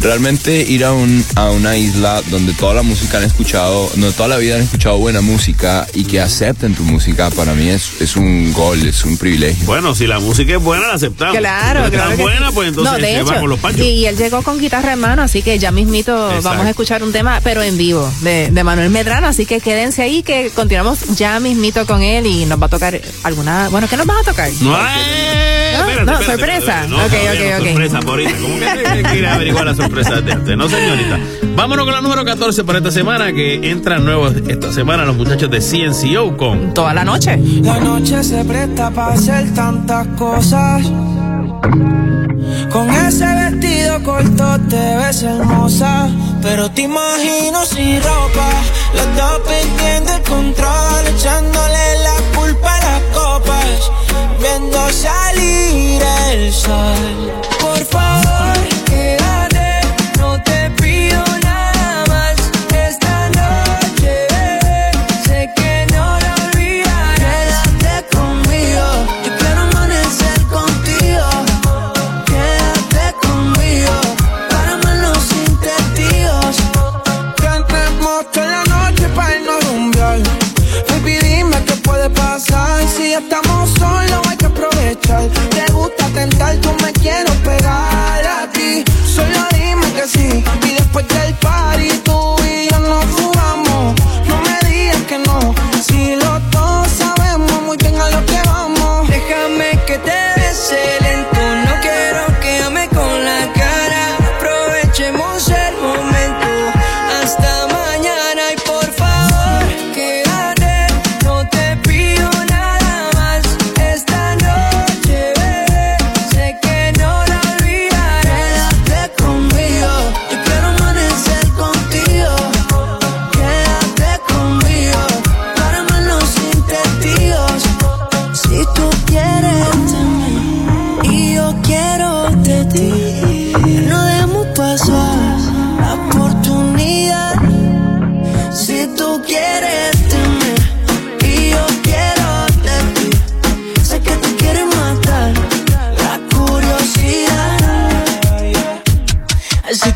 realmente ir a una isla donde toda la música han escuchado, no toda la vida han escuchado buena música y que acepten tu música, para mí es un gol, es un privilegio. Bueno, si la música es buena, la aceptamos. Claro que buena, sí. Pues entonces no, de hecho, con los panchos. Y él llegó con guitarra en mano, así que ya mismito vamos a escuchar un tema, pero en vivo, de Manuel Medrano, así que quédense ahí que continuamos ya mismito con él y nos va a tocar alguna... Bueno, ¿qué nos vas a tocar? Espérate, sorpresa. No, sorpresa por ahí. ¿Cómo que hay que ir a averiguar las sorpresas de antes? No, señorita. Vámonos con la número 14 para esta semana, que entran nuevos esta semana los muchachos de CNCO con Toda la Noche. La noche se presta para hacer tantas cosas. Con ese vestido corto te ves hermosa, pero te imagino sin ropa. Los dos perdiendo el control, echándole la culpa a las copas, viendo salir el sol. Por favor, quédate, no te pido nada más. Esta noche sé que no la olvidarás. Quédate conmigo, yo quiero amanecer contigo. Quédate conmigo, para amarnos sin testigos. Cantemos toda la noche para irnos rumbear. Baby, dime qué puede pasar si estamos solos. Te gusta tentar, yo me quiero pegar a ti. Solo dime que sí. Y después del party tú y yo nos jugamos. No me digas que no. Si los dos sabemos muy bien a lo que vamos. Déjame que te desee lento. No quiero que ame con la cara. Aprovechemos el momento. Hasta mañana y por favor quédate. No te pido nada más esta noche.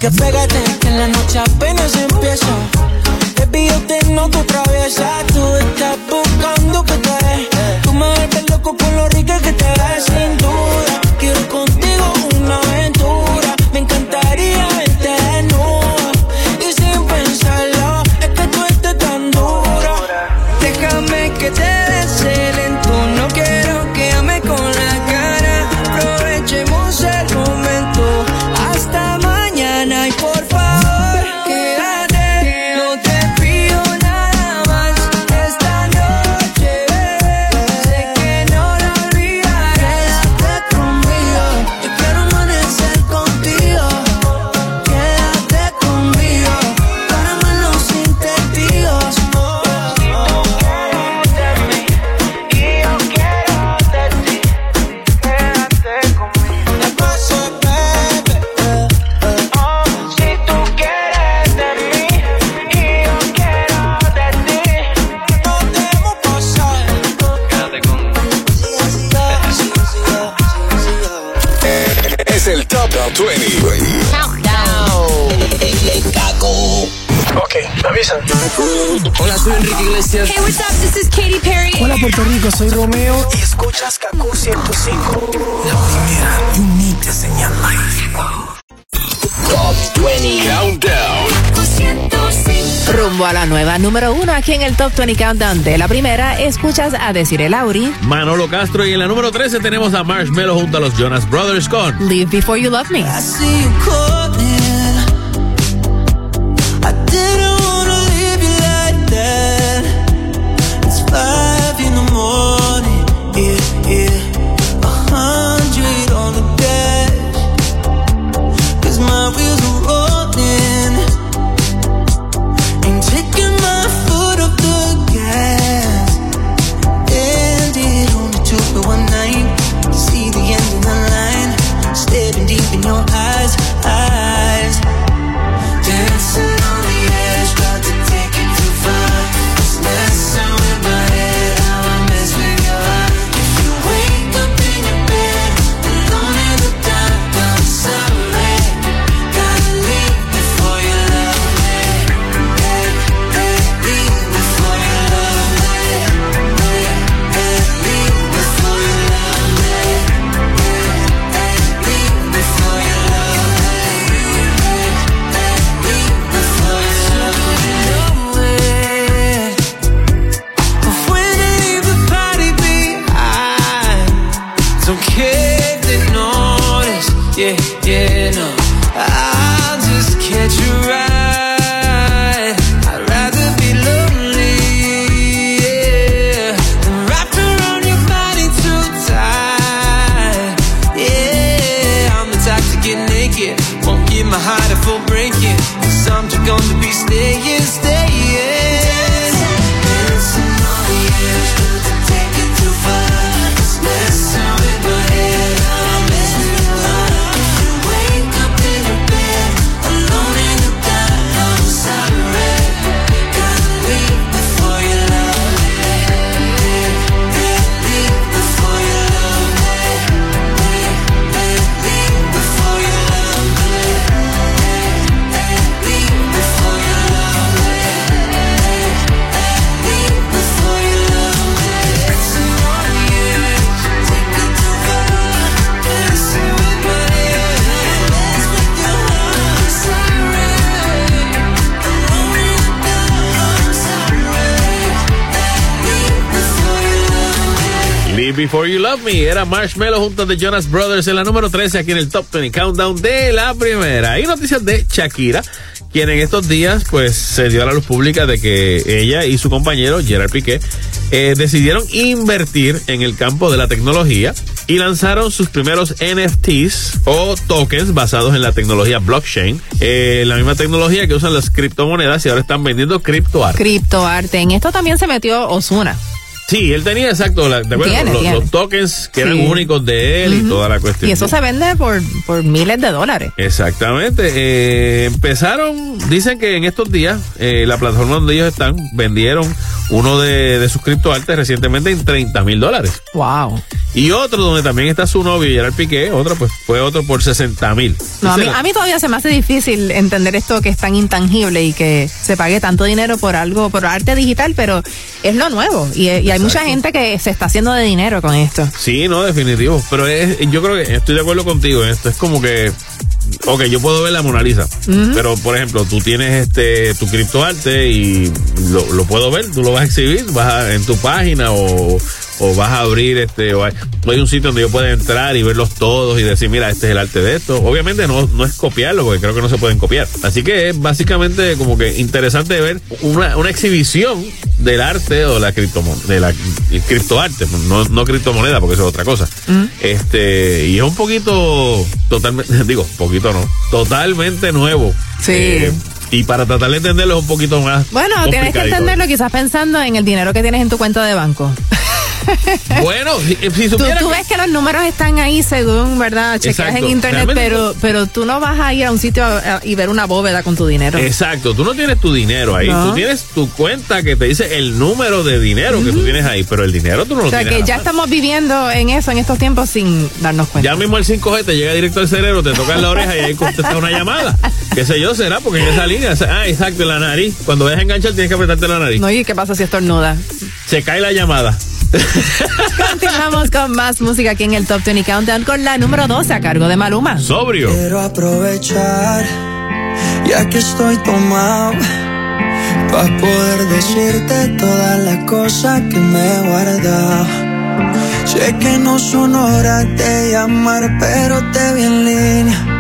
Que pégate, que en la noche apenas empieza. Baby, yo te noto traviesa. Tú estás buscando que te des. Tú me ves loco con lo rica que te ves. Sin duda, quiero contigo una aventura. Me encantaría verte desnuda y sin pensarlo, es que tú estés tan dura. Déjame que te desee lento. No quiero que ame con la cara. Aprovechemos el momento. Hasta mañana. Y por favor, quédate, no te pido nada más. Esta noche sé que no la olvidarás. Quédate conmigo, yo quiero amanecer contigo. Quédate conmigo, para amarnos sin testigos. Yo quiero de ti, y yo quiero de ti. Quédate conmigo. La paso, bebé. Es el Top 20 Countdown. avisa. Hola, soy Enrique Iglesias. Hey, what's up? This is Katy Perry. Hola, Puerto Rico, soy Romeo. Y escuchas Kaku 105. La primera y única señal live. Top 20 Countdown. Rumbo a la nueva número 1 aquí en el Top 20 Countdown de la primera. Escuchas a Desirée Lauri, Manolo Castro, y en la número 13 tenemos a Marshmello junto a los Jonas Brothers con Leave Before You Love Me. I see you calling. I didn't wanna leave you like that. It's 5 in the morning. Yeah, yeah. 100 on the dash. 'Cause my wheels are rolling. Your eyes, eyes, dancing on the edge, about to take it too far. It's messing with my head, how I mess with your heart. If you wake up in your bed, alone in the dark, I'm sorry. Gotta leave before you love me. Leave before you love me. Leave before you love me. Before you love me, before you love me. But when you leave the party behind, don't care if they notice. Yeah, yeah, no, I'll just catch you right. I'd rather be lonely, yeah, than wrapped around your body too tight. Yeah, I'm the type to get naked. Won't give my heart a full break it. 'Cause I'm just gonna be staying, staying. Dancing on the edge, about to take it too far. It's messing with my head, how I mess with your heart. If you wake up in your bed, alone in the dark, I'm sorry. Gotta leave before you love me. Leave before you love me. Leave before you love me. Leave before you love me. Leave before you love me. Dancing on the edge, take it too far. Dancing with my head, I'll mess with your heart. I'm sorry, alone in the dark, I'm sorry. Leave before you love me. Leave Before You Love Me era Marshmello junto a The Jonas Brothers en la número 13 aquí en el Top 20 Countdown de la primera. Y noticias de Shakira, quien en estos días pues se dio a la luz pública de que ella y su compañero Gerard Piqué decidieron invertir en el campo de la tecnología y lanzaron sus primeros NFTs o tokens basados en la tecnología blockchain, la misma tecnología que usan las criptomonedas, y ahora están vendiendo criptoarte. Criptoarte, en esto también se metió Ozuna. Sí, él tenía exacto de acuerdo, Tiene, tiene. los tokens que eran Sí. únicos de él y toda la cuestión. Y eso se vende por miles de dólares. Exactamente. Empezaron, dicen que en estos días la plataforma donde ellos están vendieron uno de sus criptoartes recientemente en $30,000. Wow. Y otro donde también está su novio Gerard Piqué, otro pues fue otro por $60,000. No, a mí todavía se me hace difícil entender esto, que es tan intangible y que se pague tanto dinero por algo, por arte digital, pero es lo nuevo y hay mucha gente que se está haciendo de dinero con esto. Sí, no, definitivo, pero yo creo que estoy de acuerdo contigo en esto, es como que ok, yo puedo ver la Mona Lisa, pero por ejemplo, tú tienes tu criptoarte y lo puedo ver, tú lo vas a exhibir, en tu página o vas a abrir hay un sitio donde yo pueda entrar y verlos todos y decir, mira, este es el arte de esto. Obviamente no es copiarlo, porque creo que no se pueden copiar. Así que es básicamente como que interesante ver una exhibición del arte o el criptoarte, no criptomoneda, porque eso es otra cosa. Y es un poquito totalmente, totalmente nuevo. Sí. Y para tratar de entenderlo es un poquito más complicadito. Tienes que entenderlo quizás pensando en el dinero que tienes en tu cuenta de banco. Bueno, si supieras... Tú ves que los números están ahí según, ¿verdad? Chequeas en internet, pero tú no vas a ir a un sitio y ver una bóveda con tu dinero. Exacto, tú no tienes tu dinero ahí. No. Tú tienes tu cuenta que te dice el número de dinero que tú tienes ahí, pero el dinero tú no lo tienes. O sea, que ya estamos viviendo en eso, en estos tiempos, sin darnos cuenta. Ya mismo el 5G te llega directo al cerebro, te toca en la oreja y ahí contestas una llamada. Qué sé yo, será, porque en esa línea... Ah, exacto, en la nariz. Cuando vayas a enganchar tienes que apretarte la nariz. No, ¿y qué pasa si estornuda? Se cae la llamada. Continuamos con más música aquí en el Top 20 Countdown con la número 12 a cargo de Maluma. Sobrio. Quiero aprovechar, ya que estoy tomado, para poder decirte todas las cosas que me he guardado. Sé que no son horas de llamar, pero te vi en línea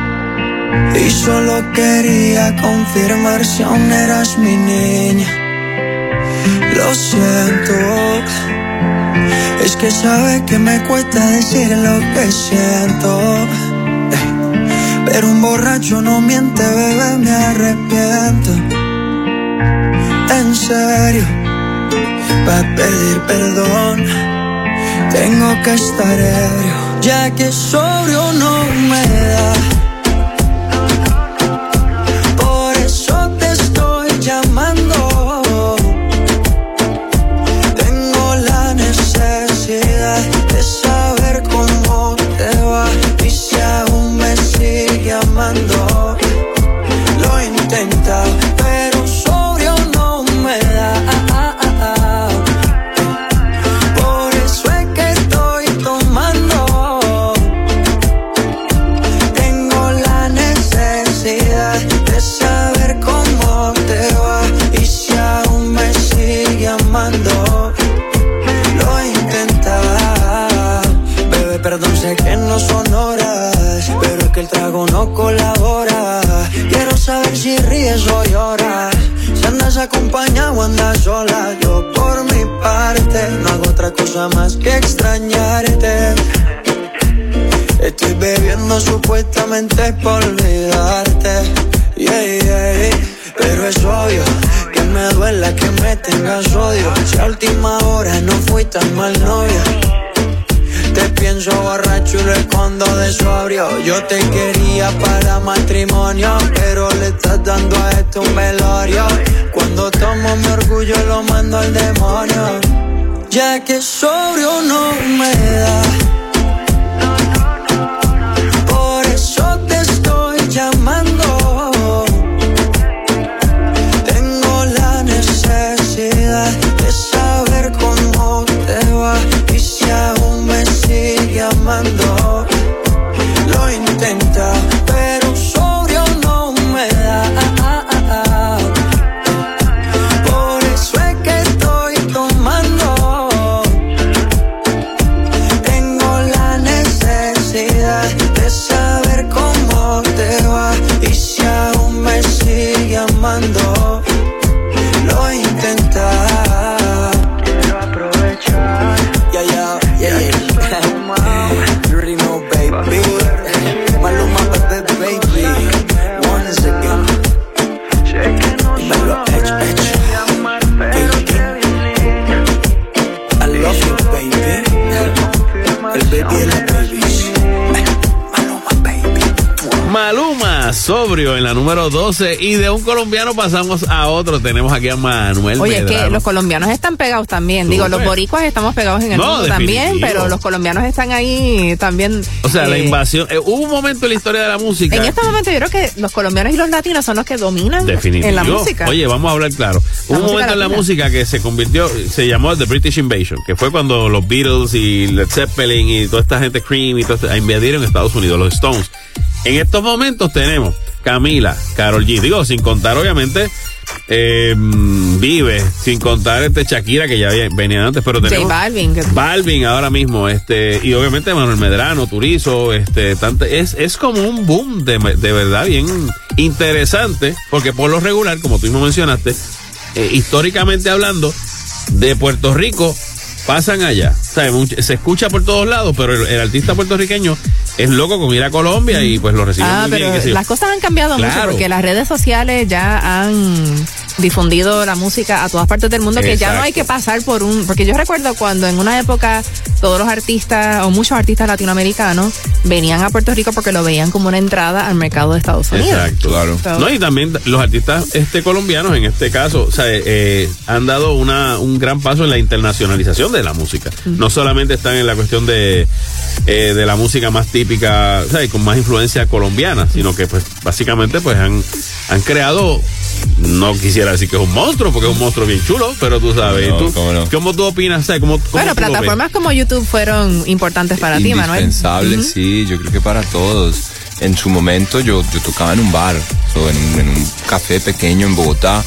y solo quería confirmar si aún eras mi niña. Lo siento. Es que sabes que me cuesta decir lo que siento, pero un borracho no miente, bebé, me arrepiento. En serio, pa' pedir perdón tengo que estar ebrio, ya que sobrio no me da. Por eso te estoy llamando. Colabora, quiero saber si ríes o lloras, si andas acompañado o andas sola. Yo por mi parte no hago otra cosa más que extrañarte. Estoy bebiendo supuestamente por olvidarte, yeah, yeah. Pero es obvio que me duela que me tengas odio. Si a última hora no fui tan mal novia, te pienso borracho y lo escondo de sobrio. Yo te quería para matrimonio, pero le estás dando a esto un velorio. Cuando tomo mi orgullo lo mando al demonio, ya que sobrio no me da. Por eso te estoy llamando. Tengo la necesidad de saber cómo te va y si aún me sigue amando. Lo intenta, pero sobrio no me da. Por eso es que estoy tomando. Tengo la necesidad de saber cómo te va y si aún me sigue amando. Lo intenta. Quiero aprovechar. Ya, ya, ya, ya. Maluma, sobrio en la número 12. Y de un colombiano pasamos a otro. Tenemos aquí a Manuel Medrano. Oye, es que los colombianos están pegados también. Digo, los boricuas estamos pegados en el mundo también, pero los colombianos están ahí también. O sea, la invasión. Hubo un momento en la historia de la música. En este momento yo creo que los colombianos y los latinos son los que dominan en la música. Oye, vamos a hablar claro. Hubo un momento en la música que se convirtió, se llamó The British Invasion, que fue cuando los Beatles y Led Zeppelin y toda esta gente, Cream y todo esto, invadieron Estados Unidos, los Stones. En estos momentos tenemos Camila, Karol G, digo, sin contar obviamente Vive, sin contar Shakira, que ya venía antes, pero tenemos J Balvin, ahora mismo, y obviamente Manuel Medrano, Turizo, es como un boom de verdad bien interesante, porque por lo regular, como tú mismo mencionaste, históricamente hablando, de Puerto Rico pasan allá, o sea, se escucha por todos lados, pero el artista puertorriqueño es loco con ir a Colombia y pues lo reciben muy bien. Pero las cosas han cambiado mucho porque las redes sociales ya han difundido la música a todas partes del mundo. Exacto. Que ya no hay que pasar por un... Porque yo recuerdo cuando en una época todos los artistas o muchos artistas latinoamericanos venían a Puerto Rico porque lo veían como una entrada al mercado de Estados Unidos. Exacto, claro. So, no, y también los artistas colombianos en este caso, o sea, han dado un gran paso en la internacionalización de la música. Uh-huh. No solamente están en la cuestión de la música más típica, o sea, con más influencia colombiana, sino que pues básicamente pues han creado, no quisiera decir que es un monstruo, porque es un monstruo bien chulo, pero tú sabes, no, tú, ¿cómo no? ¿Cómo tú opinas? ¿Sabes? Bueno, plataformas como YouTube fueron importantes para ti, Manuel. Indispensables, sí, yo creo que para todos. En su momento yo tocaba en un bar, en un café pequeño en Bogotá,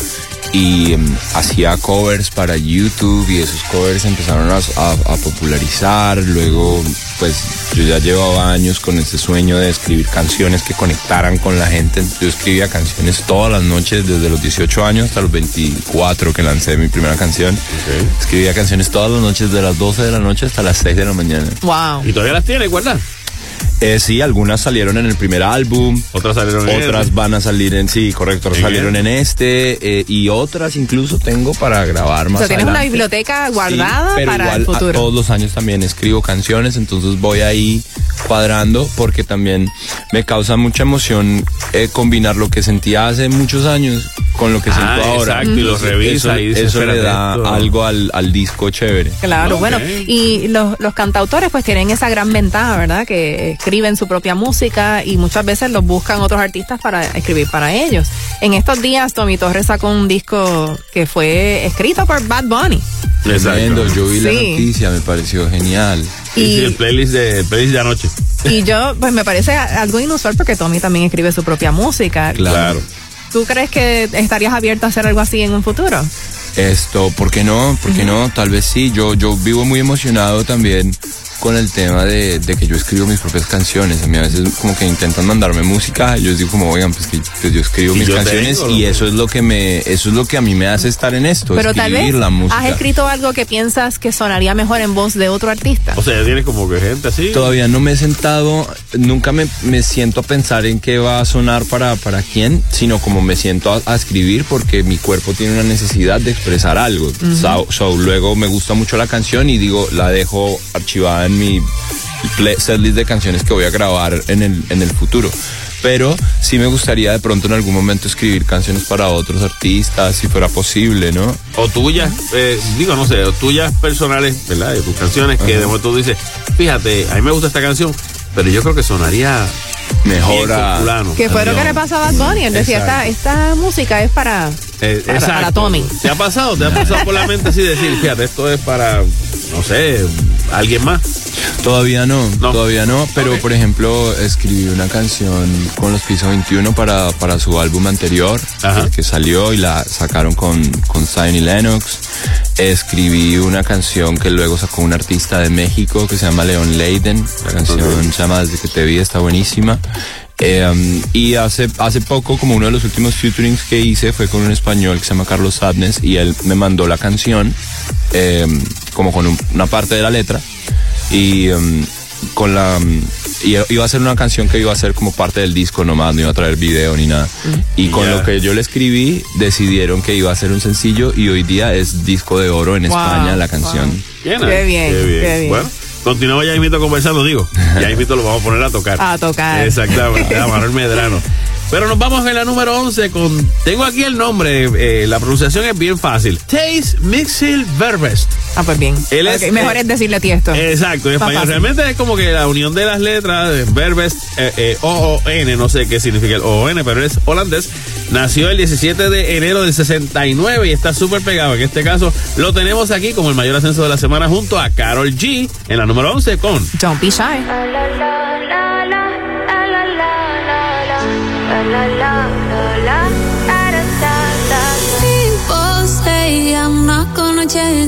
y hacía covers para YouTube, y esos covers empezaron a popularizar. Luego pues yo ya llevaba años con ese sueño de escribir canciones que conectaran con la gente. Yo escribía canciones todas las noches desde los 18 años hasta los 24 que lancé mi primera canción. Okay. Escribía canciones todas las noches de las 12 de la noche hasta las 6 de la mañana. Wow. ¿Y todavía las tienes, guarda? Sí, algunas salieron en el primer álbum, otras van a salir en, sí, correcto, sí, salieron bien en este, y otras incluso tengo para grabar más. O sea, tienes adelante una biblioteca guardada, sí, pero para igual el futuro. Todos los años también escribo canciones, entonces voy ahí cuadrando, porque también me causa mucha emoción combinar lo que sentía hace muchos años con lo que siento ahora. Exacto, y los revisas y dices, eso le da algo al disco chévere. Claro, okay. Bueno, y los cantautores pues tienen esa gran ventaja, ¿verdad? Que escriben su propia música y muchas veces los buscan otros artistas para escribir para ellos. En estos días Tommy Torres sacó un disco que fue escrito por Bad Bunny. Exacto. Yo vi la noticia, me pareció genial. Y sí, el playlist de anoche. Y yo, pues me parece algo inusual porque Tommy también escribe su propia música. Claro. ¿Tú crees que estarías abierto a hacer algo así en un futuro? ¿Por qué no? ¿Por qué no? Tal vez sí. Yo vivo muy emocionado también con el tema de que yo escribo mis propias canciones. A mí a veces como que intentan mandarme música, yo digo como, oigan, pues que yo escribo mis canciones, y eso es lo que a mí me hace estar en esto. Pero tal vez la música. ¿Has escrito algo que piensas que sonaría mejor en voz de otro artista? O sea, tiene como que gente así. Todavía no me he sentado, nunca me siento a pensar en qué va a sonar para quién, sino como me siento a escribir, porque mi cuerpo tiene una necesidad de expresar algo. Uh-huh. So, luego me gusta mucho la canción y digo, la dejo archivada en mi setlist de canciones que voy a grabar en el futuro. Pero sí me gustaría de pronto en algún momento escribir canciones para otros artistas, si fuera posible, ¿no? O tuyas, o tuyas personales, ¿verdad? De tus canciones, que de momento tú dices, fíjate, a mí me gusta esta canción, pero yo creo que sonaría mejor a... Que fue lo que le pasó a Bad Bunny. Él decía, esta música es para Tommy. ¿Te ha pasado? ¿Te ha pasado por la mente así decir, fíjate, esto es para, no sé, alguien más? Todavía no, pero okay. Por ejemplo, escribí una canción con los Piso 21 para su álbum anterior, el que salió, y la sacaron con Zion y Lennox. Escribí una canción que luego sacó un artista de México que se llama Leon Leiden. La canción se llama Desde que te vi, está buenísima. Y hace poco, como uno de los últimos featurings que hice fue con un español que se llama Carlos Sadness, y él me mandó la canción como con una parte de la letra, y iba a ser una canción que iba a ser como parte del disco nomás, no iba a traer video ni nada. Y con lo que yo le escribí decidieron que iba a ser un sencillo, y hoy día es disco de oro en España la canción. Qué bien. Bueno, continuamos ya invito conversando, digo. Ya invito lo vamos a poner a tocar. Exactamente, a Manuel Medrano. Pero nos vamos en la número 11 con... Tengo aquí el nombre, la pronunciación es bien fácil. Teis Mixil Verbest. Pues bien. Okay, mejor es decirle a ti esto. Exacto, en español. Fácil. Realmente es como que la unión de las letras, Verbest, O-O-N, no sé qué significa el O-O-N, pero es holandés. Nació el 17 de enero del 69 y está súper pegado. En este caso lo tenemos aquí como el mayor ascenso de la semana junto a Karol G en la número 11 con... Don't Be Shy. La, la, la, la, la, la. People say I'm not gonna change,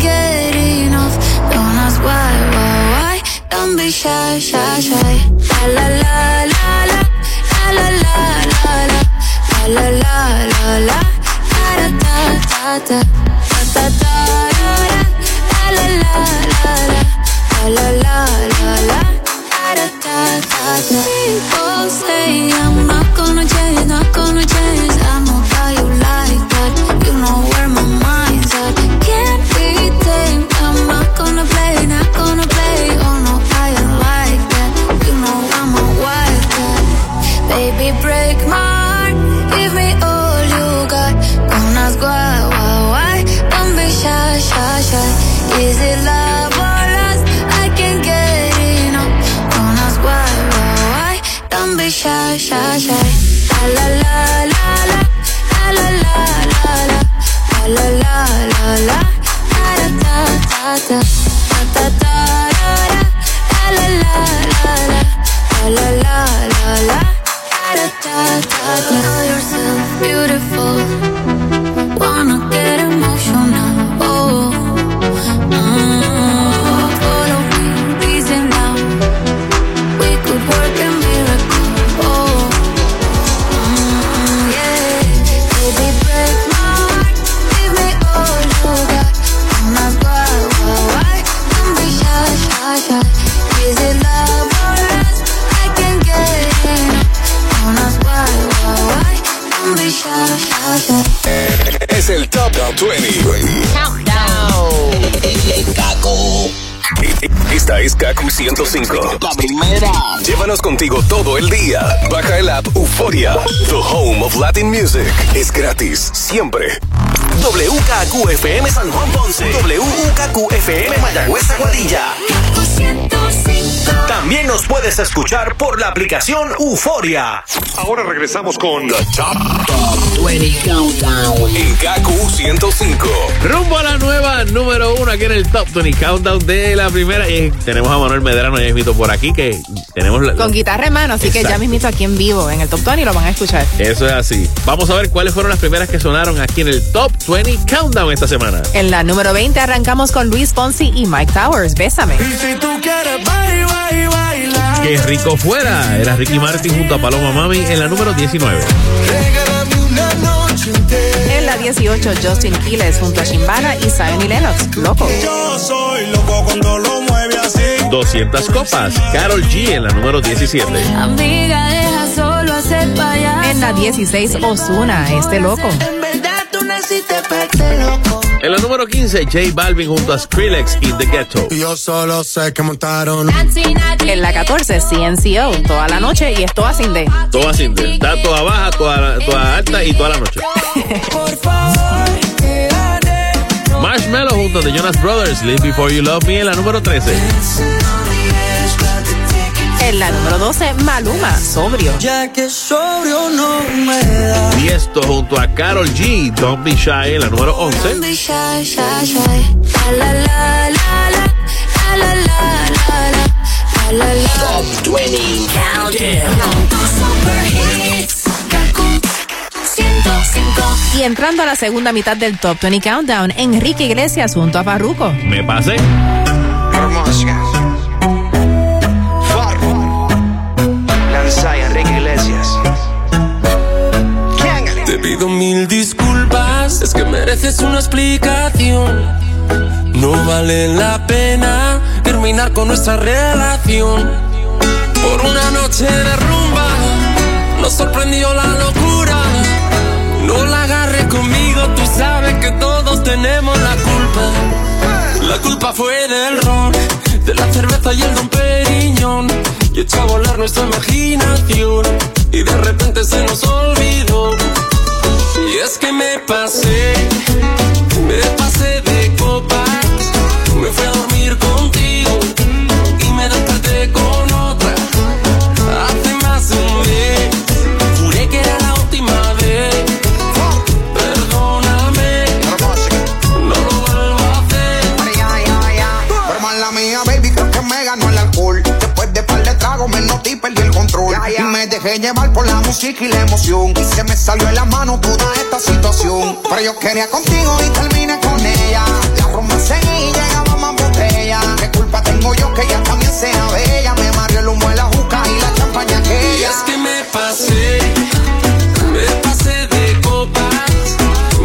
get enough. Don't ask why, shy, shy, shy. La la la la, la la la la, la la la la, da da da da, da da da da, la la la la, la la la la, da da da da. People say I'm not gonna change, not gonna change. I know how you like that. You know where my mind's at. Can't be tamed. I'm not gonna play, not gonna play. Oh no, I don't like that. You know I'm a wild cat. Baby, break my heart. Give me all you got. Don't ask why, why. Don't be shy, shy, shy. Is it love or lust? I can't get enough. Don't ask why. Don't be shy, shy, shy. La la la la, la la la la, la la la la, da da da da, da da da da, la la la la, la la la la, da da da da. Call yourself beautiful, wanna get emotional. Oh. Es el Top 20 Countdown. El Kaku. Esta es Kaku 105, la primera. Llévanos contigo todo el día. Baja el app Euforia, the home of Latin music. Es gratis, siempre. WKQFM San Juan Ponce, WKQFM Mayagüez Aguadilla. También nos puedes escuchar por la aplicación Euforia. Ahora regresamos con The Top 20 Countdown en KQ 105. Rumbo a la nueva número 1 aquí en el Top 20 Countdown de la primera. Y tenemos a Manuel Medrano ya mismito por aquí, que tenemos la, con guitarra en mano, así exacto, que ya mismito aquí en vivo en el Top 20 lo van a escuchar. Eso es así. Vamos a ver cuáles fueron las primeras que sonaron aquí en el Top 20 Countdown esta semana. En la número 20 arrancamos con Luis Fonsi y Mike Towers, Bésame. Y si tú quieres bailar, qué rico fuera. Era Ricky Martin junto a Paloma Mami en la número 19. En la 18, Justin Quiles junto a Chimbala y Zion y Lennox, Loco. Yo soy loco cuando lo mueve así. 200 copas, Karol G en la número 17. Amiga, deja solo hacer payas. En la 16, Ozuna, Este Loco. En la número 15, J Balvin junto a Skrillex y The Ghetto. Yo solo sé que montaron. En la 14, CNCO, Toda la Noche y Es Toda Sin D. Toda Sin D, está toda baja, toda alta y toda la noche. Marshmello junto a The Jonas Brothers, Live Before You Love Me en la número 13. En la número 12, Maluma, Sobrio. Ya que sobrio no me da. Y esto junto a Karol G, Don't Be Shy en la número 11. Don't be shy, shy, shy. La la la la, la la la la, la la la. Top 20 Countdown con tus super hits. Y entrando a la segunda mitad del Top 20 Countdown, Enrique Iglesias junto a Farruko. Me pasé. Lanzai Enrique Iglesias. ¿Quién? Te pido mil disculpas, es que mereces una explicación. No vale la pena terminar con nuestra relación. Por una noche de rumba nos sorprendió la locura. No la agarres conmigo, tú sabes que todos tenemos la culpa. La culpa fue del ron, de la cerveza y el Don Periñón. Y echó a volar nuestra imaginación y de repente se nos olvidó. Y es que me pasé de copas. Me fui a dormir contigo y me desperté con otra. Hace más de un mes, juré que era la última vez. Me noté y perdí el control, yeah, yeah. Y me dejé llevar por la música y la emoción. Y se me salió de las manos toda esta situación. Pero yo quería contigo y terminé con ella. La broma seguía y llegaba más botella. ella. ¿Qué culpa tengo yo que ella también sea bella? Me marrió el humo de la juca y la champaña aquella. Y es que me pasé de copas.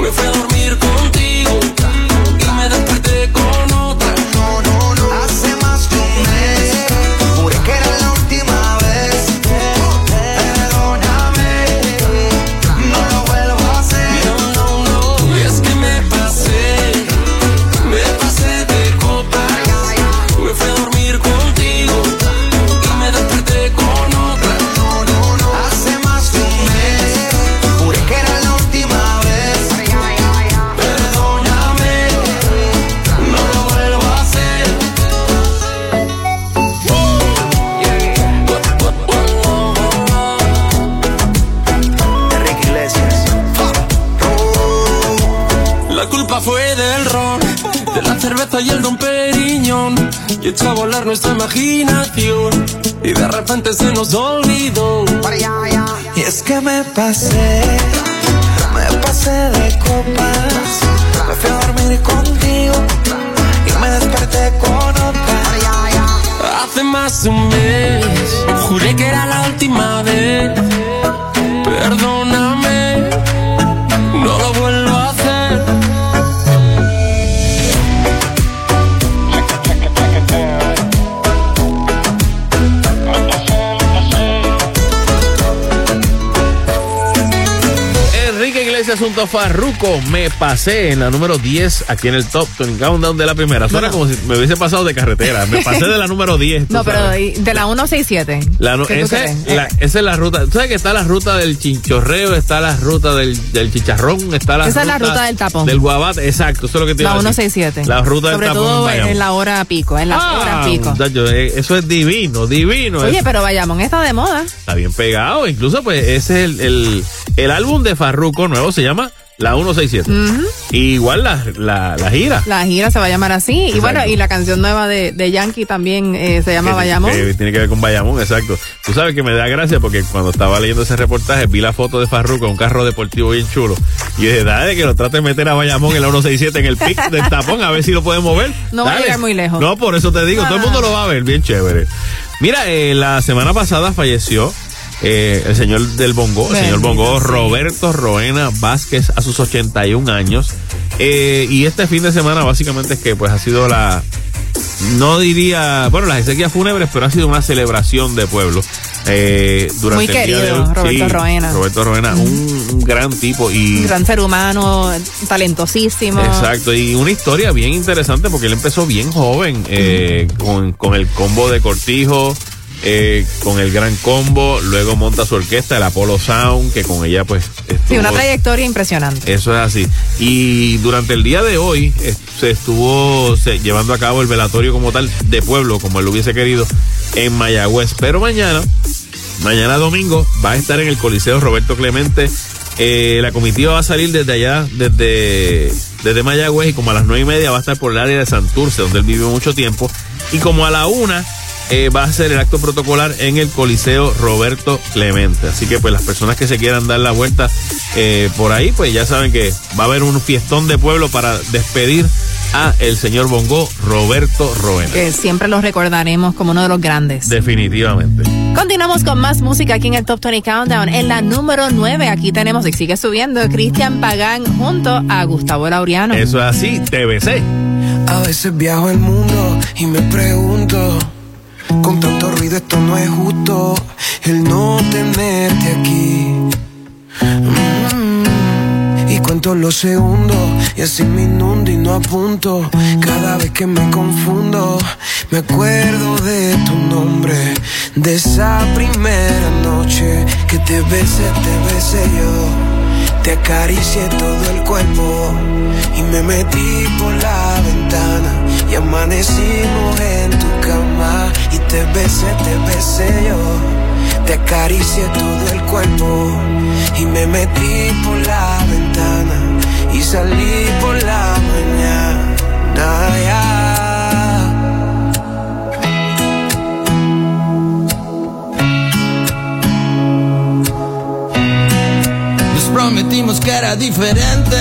Me fui a dormir contigo y me desperté con otra. No, no, no. Hace más que un mes juré que era la última vez. Perdóname, no lo vuelvo a hacer. No, no, no. Y es que me pasé de copas. Me fui a dormir contigo y me desperté con otra. No, no, no. Hace más que un mes juré que era la última vez. Perdóname, no lo vuelvo a hacer. Enrique Iglesias. La culpa fue del ron, de la cerveza y el Don Periñón, y echó a volar nuestra imaginación, y de repente se nos olvidó. Y es que me pasé de copas. Me fui a dormir contigo y me desperté con otra. Hace más de un mes juré que era la última vez. Perdóname, no lo vuelvo a hacer. Enrique Iglesias junto a Farruko, me pasé en la número 10 aquí en el Top 20 Countdown de la primera. Suena como si me hubiese pasado de carretera. Me pasé de la número 10. No, pero ¿y de la 167? Esa es la ruta. Tú sabes que está la ruta del chinchorreo, está la ruta del chicharrón, está la Esa es la ruta del tapón. Del guabate, exacto. Eso es lo que te iba a decir. 167. La ruta del tapón. Sobre todo en la hora pico, en las horas pico. Muchacho, eso es divino, divino. Oye, eso. Pero Bayamón está de moda. Está bien pegado. Incluso, pues, ese es el álbum de Farruko nuevo se llama La 167. Uh-huh. Y igual la gira. La gira se va a llamar así. Exacto. Y bueno, y la canción nueva de Yankee también se llama Bayamón. Tiene que ver con Bayamón, exacto. Tú sabes que me da gracia porque cuando estaba leyendo ese reportaje vi la foto de Farruko en un carro deportivo bien chulo. Y dije, dale, que lo trate de meter a Bayamón en la 167 en el pic del tapón, a ver si lo pueden mover. No dale. Va a llegar muy lejos. No, por eso te digo, todo el mundo lo va a ver, bien chévere. Mira, la semana pasada falleció el señor del bongo, el señor bongo Roberto Roena Vázquez a sus 81 años. Y este fin de semana básicamente es que pues ha sido las exequias fúnebres, pero ha sido una celebración de pueblo. Durante muy querido el día de hoy, Roberto Roena. Roberto Roena, un gran tipo y un gran ser humano, talentosísimo. Exacto, y una historia bien interesante porque él empezó bien joven con el combo de Cortijo. Con el Gran Combo, luego monta su orquesta, el Apollo Sound, que con ella pues estuvo, una trayectoria impresionante. Eso es así. Y durante el día de hoy se estuvo llevando a cabo el velatorio como tal de pueblo, como él lo hubiese querido, en Mayagüez. Pero mañana domingo va a estar en el Coliseo Roberto Clemente. La comitiva va a salir desde allá, desde Mayagüez, y como a las 9:30 va a estar por el área de Santurce, donde él vivió mucho tiempo, y como a la 1:00 va a ser el acto protocolar en el Coliseo Roberto Clemente. Así que pues las personas que se quieran dar la vuelta por ahí, pues ya saben que va a haber un fiestón de pueblo para despedir a el señor bongo Roberto Roena, que siempre los recordaremos como uno de los grandes. Definitivamente. Continuamos con más música aquí en el Top 20 Countdown. En la número 9, aquí tenemos, y sigue subiendo, Cristian Pagán junto a Gustavo Laureano. Eso es así, TBC. A veces viajo el mundo y me pregunto, con tanto ruido esto no es justo, el no tenerte aquí. Y cuento los segundos y así me inundo y no apunto. Cada vez que me confundo me acuerdo de tu nombre, de esa primera noche que te besé yo. Te acaricié todo el cuerpo y me metí por la ventana y amanecimos en tu cama. Y te besé yo. Te acaricié todo el cuerpo y me metí por la ventana y salí por la mañana, yeah. Nos prometimos que era diferente,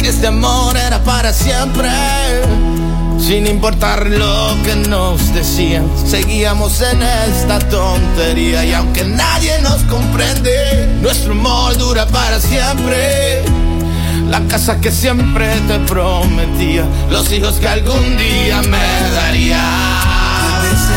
que este amor era para siempre. Sin importar lo que nos decían, seguíamos en esta tontería. Y aunque nadie nos comprende, nuestro amor dura para siempre. La casa que siempre te prometía, los hijos que algún día me daría.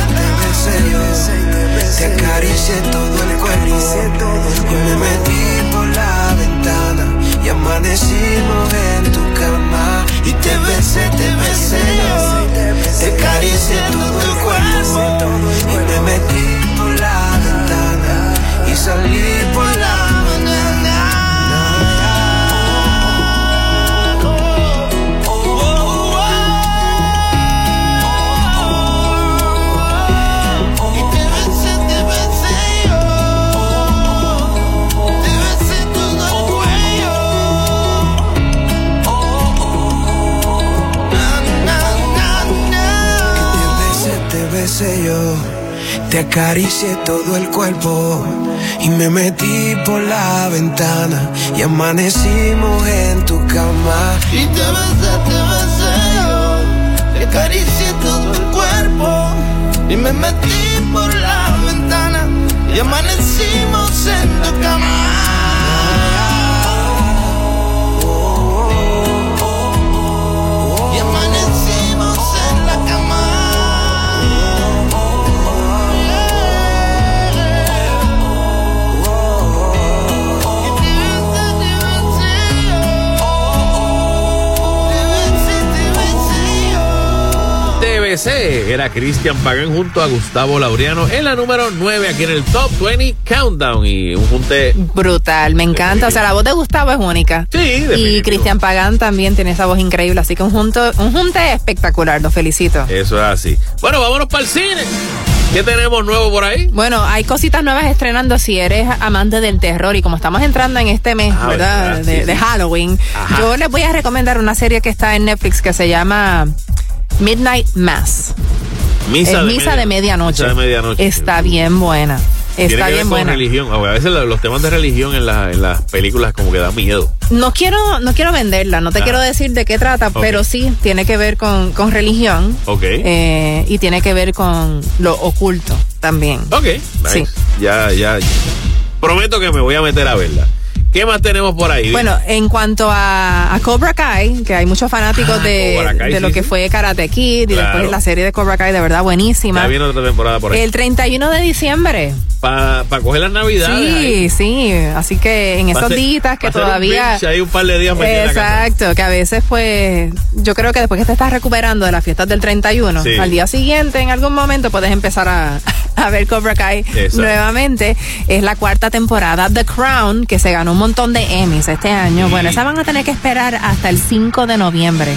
Te besé yo, te acaricié todo el cuerpo. Yo me metí por la ventana y amanecimos en tu cama. Y te besé yo, te acaricié todo el cuerpo. Y me metí por la ventana y salí por la mañana. Yo te acaricié todo el cuerpo y me metí por la ventana y amanecimos en tu cama. Y te besé yo, te acaricié todo el cuerpo y me metí por la ventana y amanecimos en tu cama. Era Cristian Pagán junto a Gustavo Laureano en la número 9 aquí en el Top 20 Countdown. Y un junte brutal, me encanta. O sea, la voz de Gustavo es única. Sí, definitivo. Y Cristian Pagán también tiene esa voz increíble. Así que un junte espectacular, los felicito. Eso es así. Bueno, vámonos para el cine. ¿Qué tenemos nuevo por ahí? Bueno, hay cositas nuevas estrenando si eres amante del terror. Y como estamos entrando en este mes, ¿verdad? Sí, de Halloween. Ajá. Yo les voy a recomendar una serie que está en Netflix que se llama Midnight Mass. Misa de medianoche. Misa de medianoche. Está bien buena. Está bien con buena. Religión. A veces los temas de religión en las películas como que da miedo. No quiero venderla, no te quiero decir de qué trata, okay, pero sí tiene que ver con religión. Ok. Y tiene que ver con lo oculto también. Ok. Nice. Sí. Ya. Prometo que me voy a meter a verla. ¿Qué más tenemos por ahí? Bueno, en cuanto a Cobra Kai, que hay muchos fanáticos de lo que fue Karate Kid, claro, y después la serie de Cobra Kai, de verdad buenísima. Ya viene otra temporada por ahí. El 31 de diciembre. Para coger las navidades. Sí, ahí, sí. Así que en esos días que todavía. Un hay un par de días más. Exacto, que a veces, pues, yo creo que después que te estás recuperando de las fiestas del 31, sí, al día siguiente, en algún momento, puedes empezar a ver Cobra Kai. Exacto. Nuevamente. Es la cuarta temporada, The Crown, que se ganó un montón de Emmys este año. Sí. Bueno, esa van a tener que esperar hasta el 5 de noviembre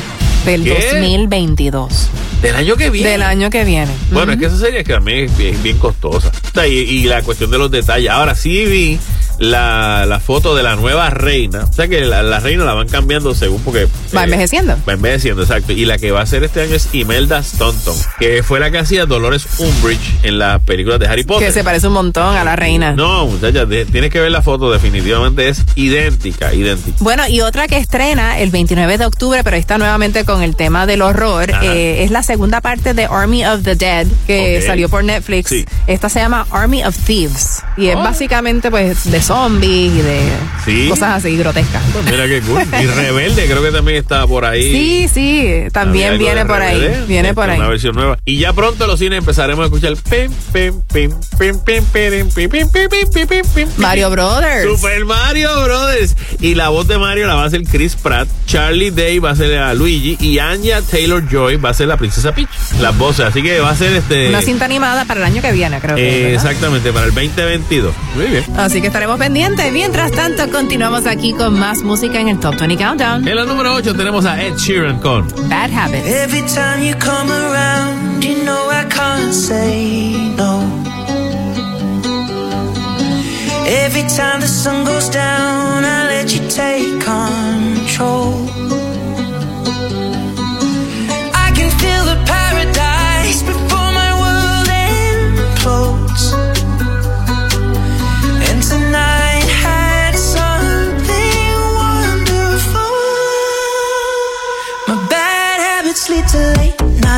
del 2022. Del año que viene. Del año que viene. Bueno, es que esa serie que también es bien costosa. Y la cuestión de los detalles. Ahora sí vi la foto de la nueva reina. O sea que la reina la van cambiando según porque... Va envejeciendo. Va envejeciendo, exacto. Y la que va a ser este año es Imelda Staunton, que fue la que hacía Dolores Umbridge en las películas de Harry Potter. Que se parece un montón a la reina. No, muchachas, tienes que ver la foto. Definitivamente es idéntica. Bueno, y otra que estrena el 29 de octubre, pero está nuevamente con el tema del horror, es la segunda parte de Army of the Dead, que salió por Netflix. Sí. Esta se llama Army of Thieves y es básicamente pues de zombies y de cosas así grotescas. Pues mira qué cool. Y Rebelde creo que también está por ahí. Sí, también viene por Rebelde, ahí. Viene por ahí. Una versión nueva. Y ya pronto en los cines empezaremos a escuchar Mario Brothers. Super Mario Brothers. Y la voz de Mario la va a hacer Chris Pratt, Charlie Day va a ser a Luigi y Anya Taylor-Joy va a ser la princesa Peach, las voces, así que va a ser una cinta animada para el año que viene, creo que exactamente, para el 2022. Muy bien. Así que estaremos pendientes. Mientras tanto, continuamos aquí con más música en el Top 20 Countdown. En la número 8 tenemos a Ed Sheeran con Bad Habits. Every time you come around, you know I can't say no. Every time the sun goes down, I let you take control. Feel the paradise before my world implodes. And tonight had something wonderful. My bad habits lead to late nights.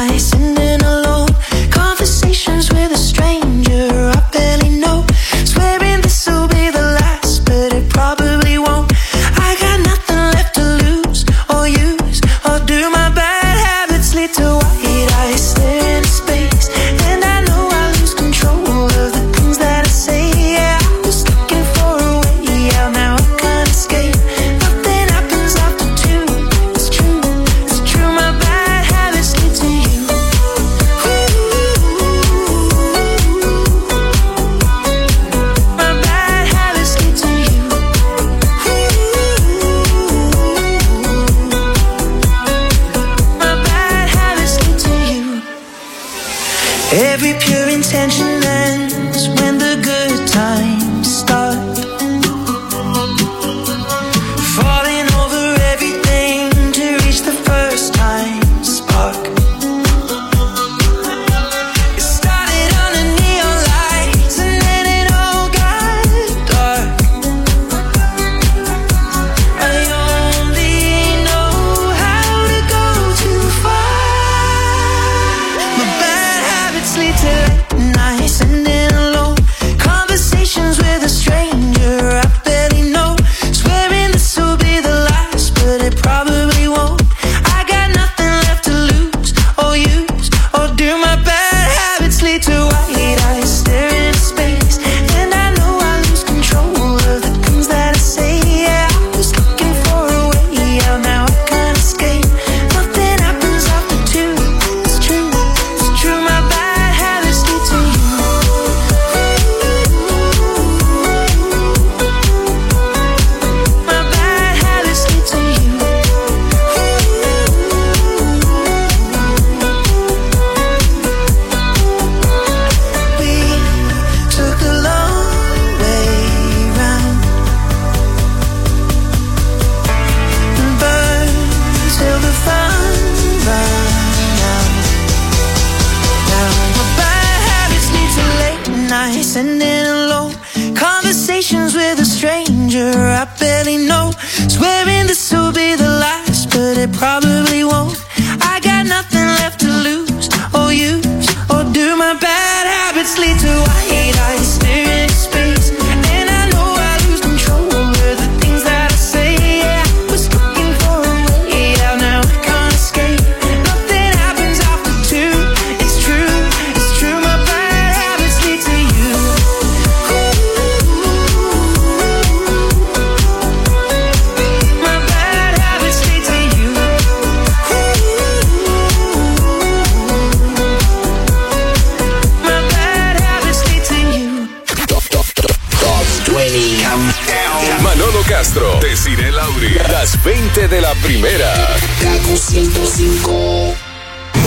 Manolo Castro, Desirée Lauri, las 20 de la primera. Kaku 105.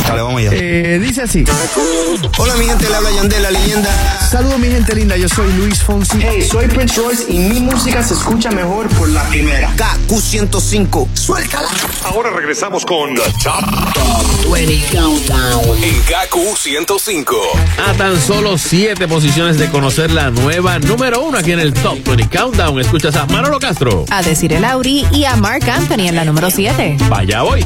Dale, vamos allá. Dice así. Hola, mi gente, le habla Yandel, la leyenda. Saludos, mi gente linda, yo soy Luis Fonsi. Hey, soy Prince Royce y mi música se escucha mejor por la primera. Kaku 105, suéltala. Ahora regresamos con The Top 20 Countdown en Kaku 105. A tan solo 7 posiciones de conocer la nueva número 1 aquí en el Top 20 Countdown. Escuchas a Manolo Castro, a Desirée Lauri y a Marc Anthony en la número 7. Vaya hoy.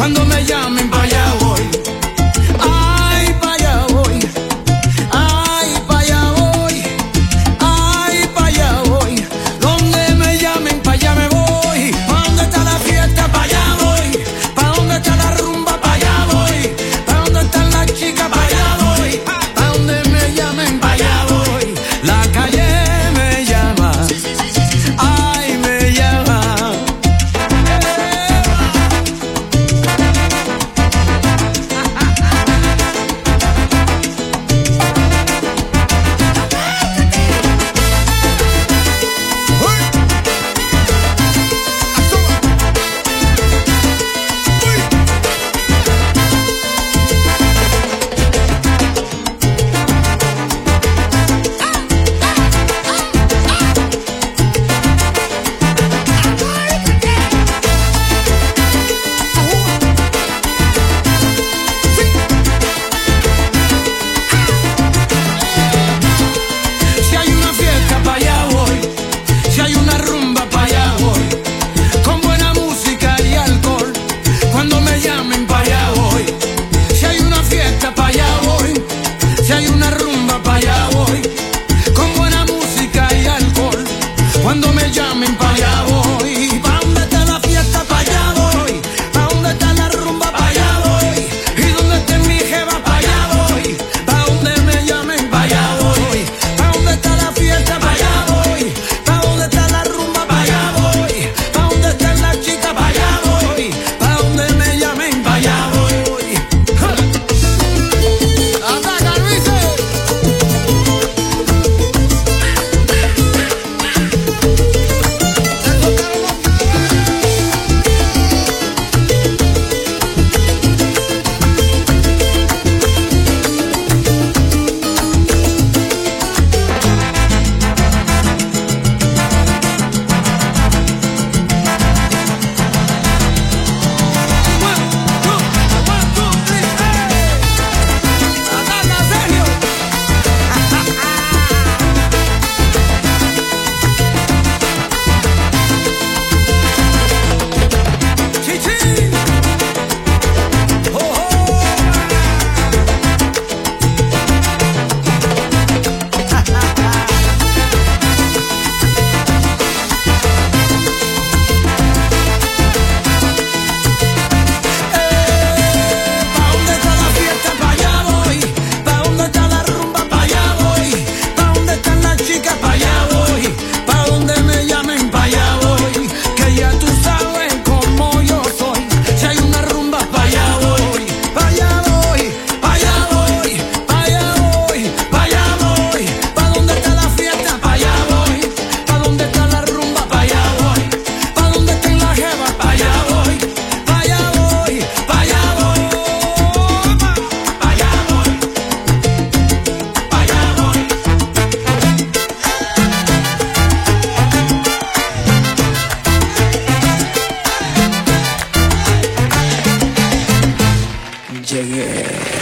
Donde me llamen, pa' allá me voy. Manda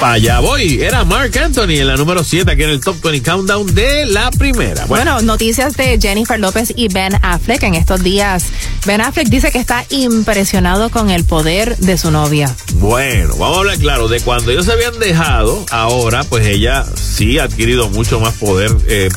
para allá voy. Era Marc Anthony en la número 7, aquí en el Top 20 Countdown de la primera. Bueno, noticias de Jennifer López y Ben Affleck en estos días. Ben Affleck dice que está impresionado con el poder de su novia. Bueno, vamos a hablar claro, de cuando ellos se habían dejado, ahora pues ella sí ha adquirido mucho más poder.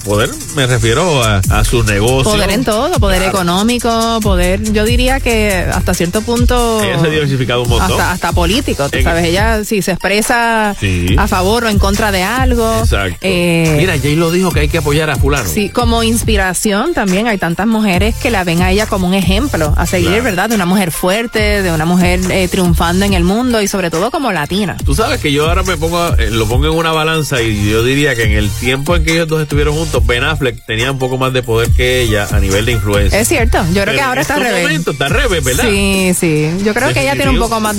Poder, me refiero a sus negocios. Poder en todo, poder claro. Económico, poder, yo diría que hasta cierto punto... Ella se ha diversificado un montón. Hasta político, tú sabes, ella sí se expresa a favor o en contra de algo. Exacto. Mira, Jay lo dijo que hay que apoyar a fulano. Sí, como inspiración también hay tantas mujeres que la ven a ella como un ejemplo a seguir, claro. ¿Verdad? De una mujer fuerte, de una mujer triunfando en el mundo y sobre todo como latina. Tú sabes que yo ahora me pongo, lo pongo en una balanza y yo diría que en el tiempo en que ellos dos estuvieron juntos, Ben Affleck tenía un poco más de poder que ella a nivel de influencia. Es cierto, yo creo que ahora está al revés. Está al revés, ¿verdad? Sí, sí. Yo creo que ella tiene un poco más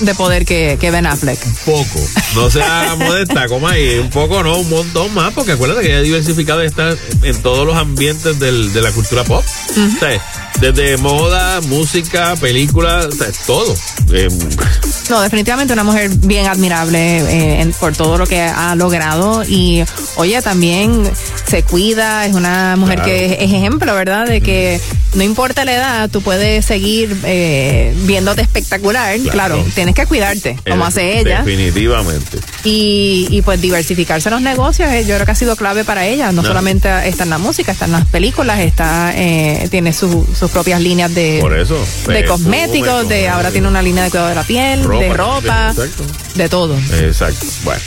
de poder que Ben Affleck. Poco. No sea modesta, como ahí. Un poco, no, un montón más, porque acuérdate que ella ha diversificado y está en todos los ambientes de la cultura pop. Uh-huh. O sea, desde moda, música, películas, o sea, todo. No, definitivamente una mujer bien admirable por todo lo que ha logrado y, oye, también se cuida, es una mujer claro. que es ejemplo, ¿verdad? De que no importa la edad, tú puedes seguir viéndote espectacular. Claro, tienes que cuidarte, como hace ella. Definitivamente. Y pues diversificarse los negocios, yo creo que ha sido clave para ella. No solamente está en la música, está en las películas, está tiene sus propias líneas de, por eso, de cosméticos, de ahora tiene una línea de cuidado de la piel, de ropa, de todo. Exacto. Bueno,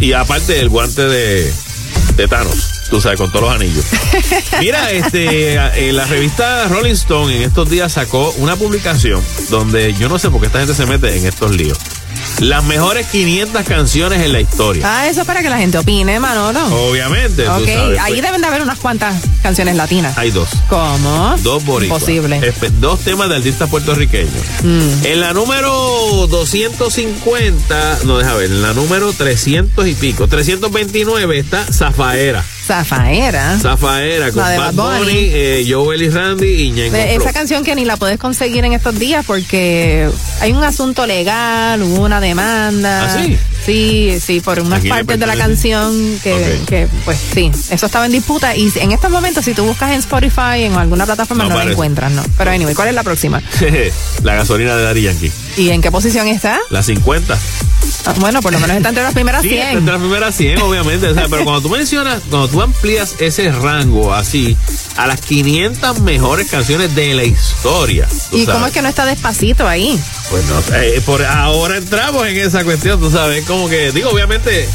y aparte el guante de Thanos. Tú sabes, con todos los anillos. Mira, la revista Rolling Stone en estos días sacó una publicación donde yo no sé por qué esta gente se mete en estos líos. Las mejores 500 canciones en la historia. Ah, eso es para que la gente opine, Manolo. Obviamente. Ok, sabes, ahí deben de haber unas cuantas canciones latinas. Hay dos. ¿Cómo? Dos boricuas. Posible. Dos temas de artistas puertorriqueños. En la número 250, no, deja ver, en la número 300 y pico, 329 está Zafaera. Zafaera con Bad Bunny, Joel y Randy y Ñengo. Esa canción que ni la puedes conseguir en estos días porque hay un asunto legal, hubo una demanda. ¿Ah, sí? Sí, por unas partes de la canción que pues sí, eso estaba en disputa y en estos momentos si tú buscas en Spotify en alguna plataforma no la encuentras, ¿no? Pero anyway, ¿cuál es la próxima? La gasolina de Daddy Yankee. ¿Y en qué posición está? La 50. Ah, bueno, por lo menos está entre las primeras 100. Sí, entre las primeras 100, obviamente. O sea, pero cuando tú amplías ese rango así a las 500 mejores canciones de la historia. ¿Y sabes? ¿Cómo es que no está Despacito ahí? Pues no, por ahora entramos en esa cuestión, tú sabes, como que, digo, obviamente,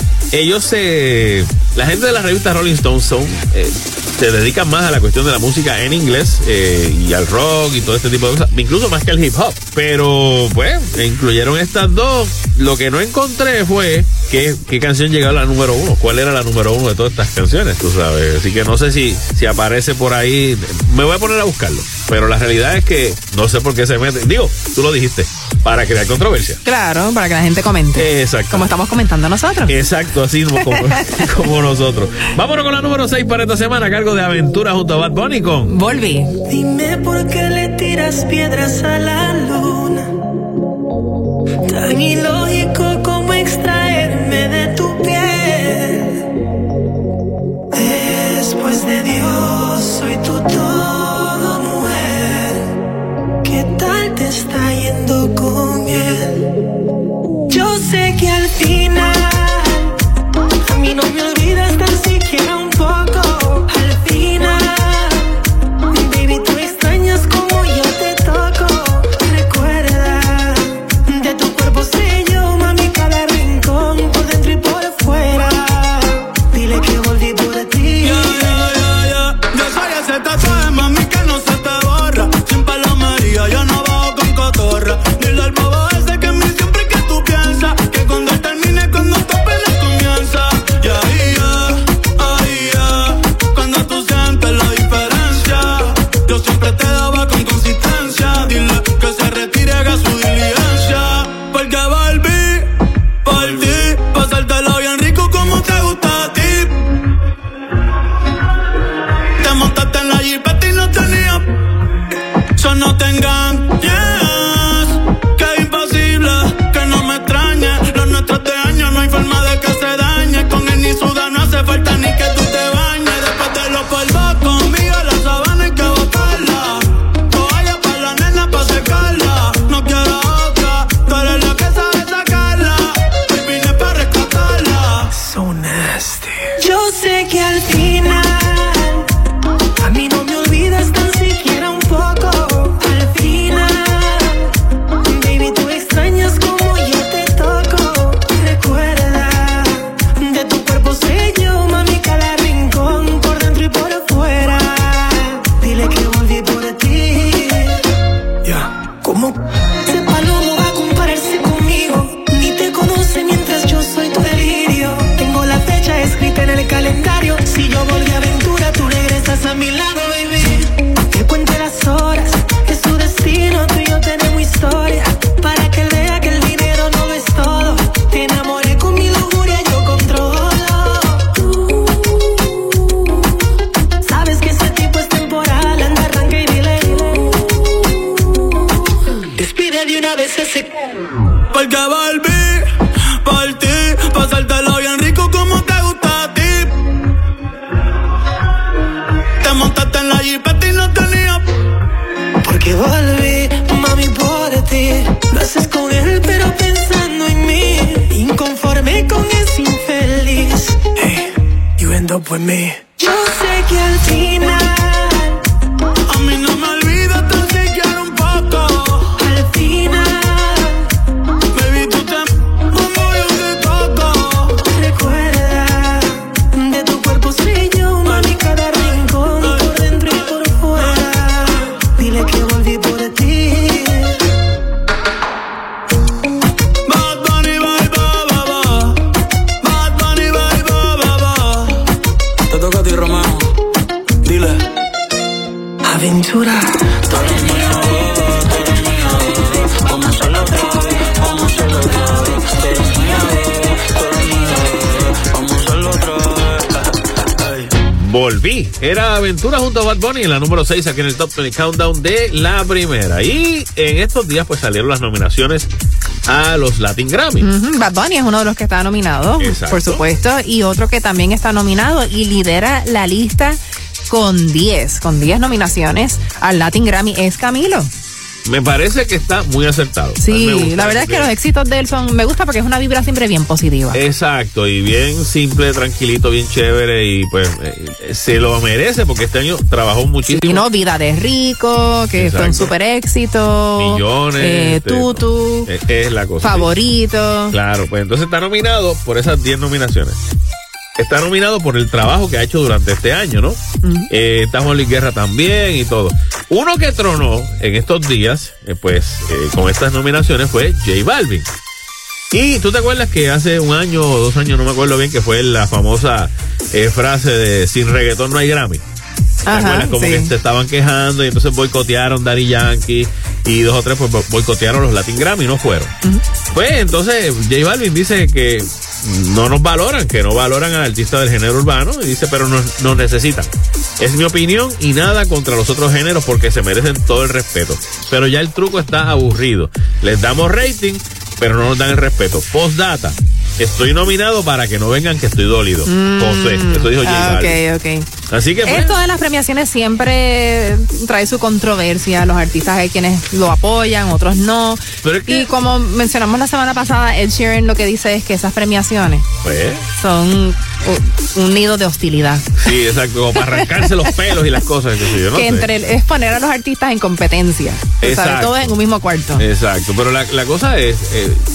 la gente de la revista Rolling Stone se dedican más a la cuestión de la música en inglés y al rock y todo este tipo de cosas, incluso más que al hip hop, pero pues, incluyeron estas dos. Lo que no encontré fue qué canción llegaba a la número uno, cuál era la número uno de todas estas canciones, tú sabes, así que no sé si aparece por ahí, me voy a poner a buscarlo, pero la realidad es que no sé por qué se mete, digo, tú lo dijiste, para crear controversia. Claro, para que la gente comente. Exacto. Como estamos comentando nosotros. Exacto, así como nosotros. Vámonos con la número 6 para esta semana, a cargo de Aventura junto a Bad Bunny con Volví. Dime por qué le tiras piedras a la luna, tan ilógico como extraerme de tu piel. Después de Dios soy tu todo, mujer. ¿Qué tal te está yendo con él? Yo sé que al final a mí no me olvidas tan siquiera un poco. Al final, baby, tú extrañas como yo te toco. Recuerda, de tu cuerpo sé yo, mami, allí para ti no tenía. Porque volví, mami, por ti. Lo haces con él, pero pensando en mí. Inconforme con ese infeliz. Hey, you end up with me. Yo sé que al final. Volví. Era Aventura junto a Bad Bunny en la número 6 aquí en el Top 20 Countdown de la primera. Y en estos días pues salieron las nominaciones a los Latin Grammy. Uh-huh. Bad Bunny es uno de los que está nominado, exacto, por supuesto. Y otro que también está nominado y lidera la lista con 10 nominaciones al Latin Grammy es Camilo. Me parece que está muy acertado. Sí, la verdad es que los éxitos de él son, me gusta porque es una vibra siempre bien positiva. Exacto, y bien simple, tranquilito, bien chévere y pues se lo merece porque este año trabajó muchísimo. Y sí, no, Vida de Rico, que exacto, fue un super éxito. Millones. Tutu. Es la cosa. Favorito. Sí. Claro, pues entonces está nominado por esas 10 nominaciones. Está nominado por el trabajo que ha hecho durante este año, ¿no? Uh-huh. Está Juan Luis Guerra también y todo. Uno que tronó en estos días, con estas nominaciones fue J Balvin. Y tú te acuerdas que hace un año o 2 años, no me acuerdo bien, que fue la famosa frase de sin reggaetón no hay Grammy. ¿Te acuerdas? Como sí, que se estaban quejando y entonces boicotearon Daddy Yankee y 2 o 3 pues boicotearon los Latin Grammy y no fueron. Uh-huh. Pues entonces J Balvin dice que no nos valoran, que no valoran al artista del género urbano y dice, pero nos necesitan. Es mi opinión y nada contra los otros géneros porque se merecen todo el respeto. Pero ya el truco está aburrido. Les damos rating, pero no nos dan el respeto. Postdata. Estoy nominado para que no vengan que estoy dolido. José, eso dijo J Balvin. Okay. Así que esto de las premiaciones siempre trae su controversia. Los artistas hay quienes lo apoyan, otros no. Pero es que, y como mencionamos la semana pasada, Ed Sheeran lo que dice es que esas premiaciones son un nido de hostilidad. Sí, exacto, como para arrancarse los pelos y las cosas. Que, yo no que entre es poner a los artistas en competencia. Exacto. Todos en un mismo cuarto. Exacto, pero la cosa es,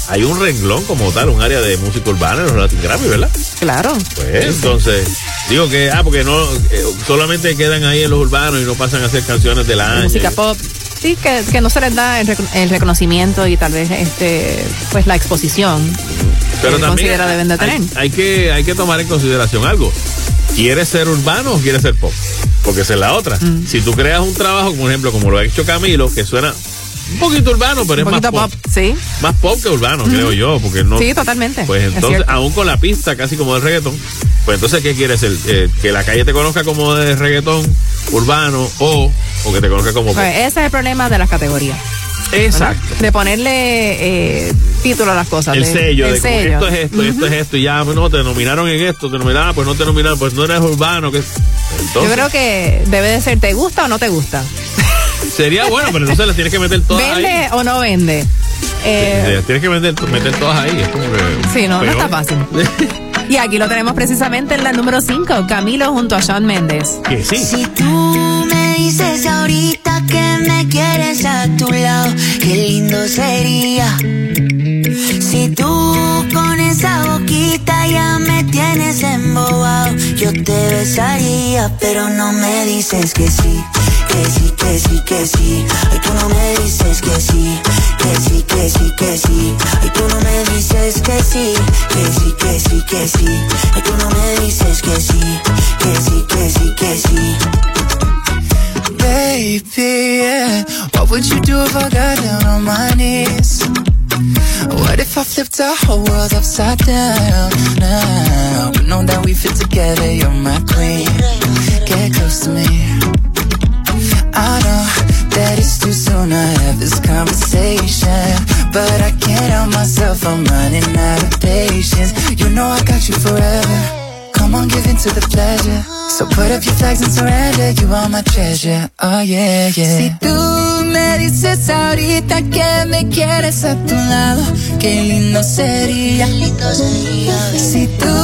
hay un renglón como tal, un área de música urbana en los Latin Grammy, ¿verdad? Claro. Pues sí, entonces, digo que, porque no, solamente quedan ahí en los urbanos y no pasan a hacer canciones del año. Música pop. Sí, que no se les da el reconocimiento y tal vez pues la exposición. Pero también deben de tener. Hay que tomar en consideración algo. ¿Quieres ser urbano o quieres ser pop? Porque esa es la otra. Si tú creas un trabajo, por ejemplo, como lo ha hecho Camilo, que suena un poquito urbano, pero es más pop. Sí. Más pop que urbano, creo yo, porque no. Sí, totalmente. Pues entonces, aún con la pista casi como del reggaetón, pues entonces, ¿qué quieres? ¿Que la calle te conozca como de reggaetón urbano o que te conozca como pop? Ese es el problema de las categorías. Exacto. ¿Verdad? De ponerle título a las cosas. El sello. El sello. Esto es esto, esto es esto. Y ya, pues no, te nominaron en esto, te nominaron, pues no te nominaron, pues no eres urbano. Que... Entonces, yo creo que debe de ser, ¿te gusta o no te gusta? Sería bueno, pero entonces las tienes que meter todas. ¿Vende ahí o no vende? Tienes que meter todas ahí. Es como que, sí, no está fácil. Y aquí lo tenemos precisamente en la número 5, Camilo junto a Shawn Mendes. Que sí. Si tú me dices ahorita que me quieres a tu lado, qué lindo sería. Si tú con esa boquita ya me tienes embobado, yo te besaría, pero no me dices que sí. Que sí, que sí, que sí. Ay, tú no me dices que sí. Que sí, que sí, que sí. Ay, tú no me dices que sí. Que sí, que sí, que sí. Ay, tú no me dices que sí. Que sí, que sí, que sí. Baby, yeah. What would you do if I got down on my knees? What if I flipped our whole world upside down now? We know that we fit together, you're my queen. Get close to me. I know that it's too soon to have this conversation, but I can't help myself, I'm running out of patience. You know I got you forever, come on, give in to the pleasure. So put up your flags and surrender, you are my treasure, oh yeah, yeah. Si tú me dices ahorita que me quieres a tu lado, qué lindo sería. Si tú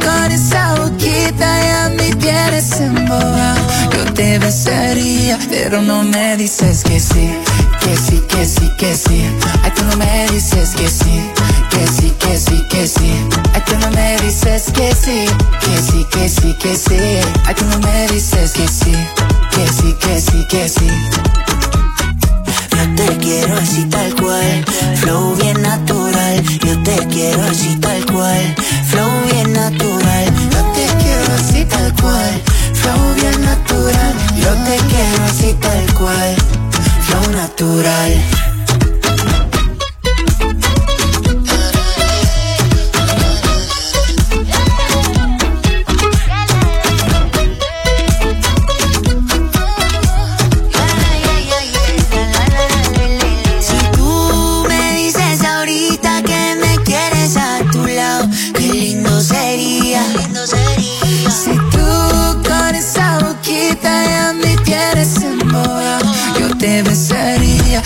con esa boquita ya me tienes embobado, yo te besaría, pero no me dices que sí, que sí, que sí, que sí. Ay, tú no me dices que sí, que sí, que sí, que sí. Ay, tú no me dices que sí, que sí, que sí, que sí. Ay, tú no me dices que sí, que sí, que sí, que sí. Yo te quiero así tal cual, flow bien natural. Yo te quiero así tal cual, flow bien natural. Yo te quiero así tal cual, flow bien natural. Yo te quiero así tal cual, flow natural.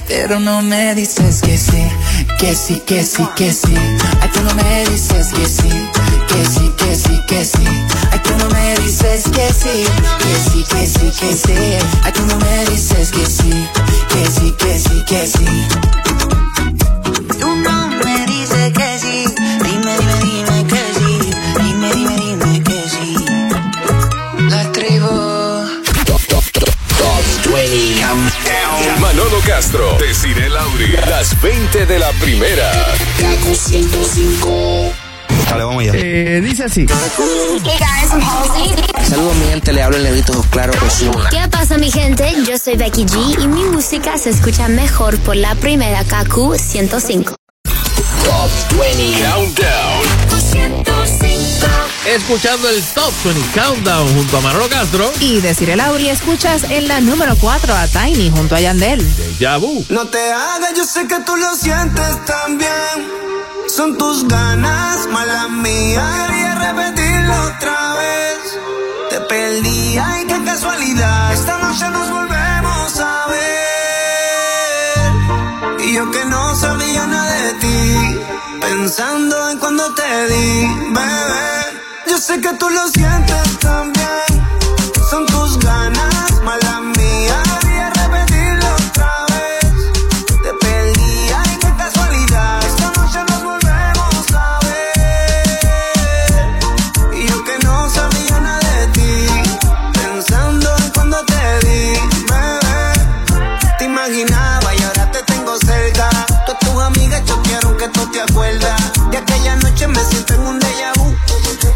Pero no me dices que sí, que sí, que sí, que sí. Ay, tú no me dices que sí, que sí, que sí, que sí. Ay, tú no me dices que sí, que sí, que sí, que sí. Ay, tú no me dices que sí, que sí, que sí, que sí. Tú no me dices que sí. Dime, dime, dime que sí. Dime, dime, dime que sí. La tribu Top 20 Countdown. Manolo Castro, Desirée Lauri, las 20 de la primera. Kaku 105. Dale, vamos allá. Dice así. Hey guys, I'm Halsey. Saludos mi gente, le hablo en levitos claro Ozuna. ¿Qué pasa mi gente? Yo soy Becky G y mi música se escucha mejor por la primera Kaku 105. Top 20 Countdown 105. Escuchando el Top 20 Countdown junto a Manolo Castro. Y Desirée Lauri, escuchas en la número 4 a Tiny junto a Yandel. Deja vu. No te hagas, yo sé que tú lo sientes también. Son tus ganas, malas mías. Quería repetirlo otra vez. Te perdí, ay, qué casualidad. Esta noche nos volvemos a ver. Y yo que no sabía nada de ti, pensando en cuando te di, bebé. Yo sé que tú lo sientes también. Son tus ganas, malas mías. Quería repetirlo otra vez. Te perdí, ay, qué casualidad. Esta noche nos volvemos a ver. Y yo que no sabía nada de ti, pensando en cuando te di, bebé. Te imaginaba y ahora te tengo cerca. Todas tus amigas choquearon que tú te acuerdas. De aquella noche me siento en un déjà vu.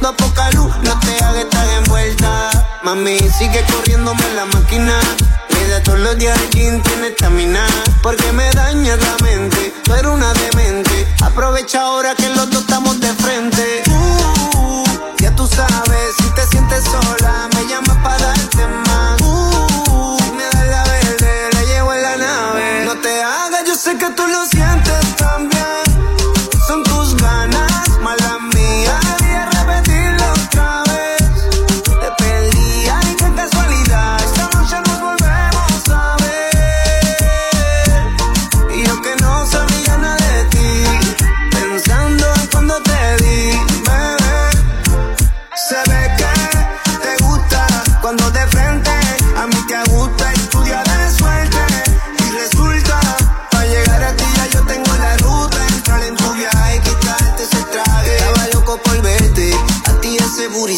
No poca luz, no te hagas estar envuelta. Mami, sigue corriéndome la máquina. Mira todos los días el jean tiene estamina. Porque me dañas la mente, tú eres una demente. Aprovecha ahora que los dos estamos de frente. Ya tú sabes, si te sientes sola, me llamas para darte más. Si me das la verde, la llevo en la nave. No te hagas, yo sé que tú lo sientes también. Son tus ganas, malas mías.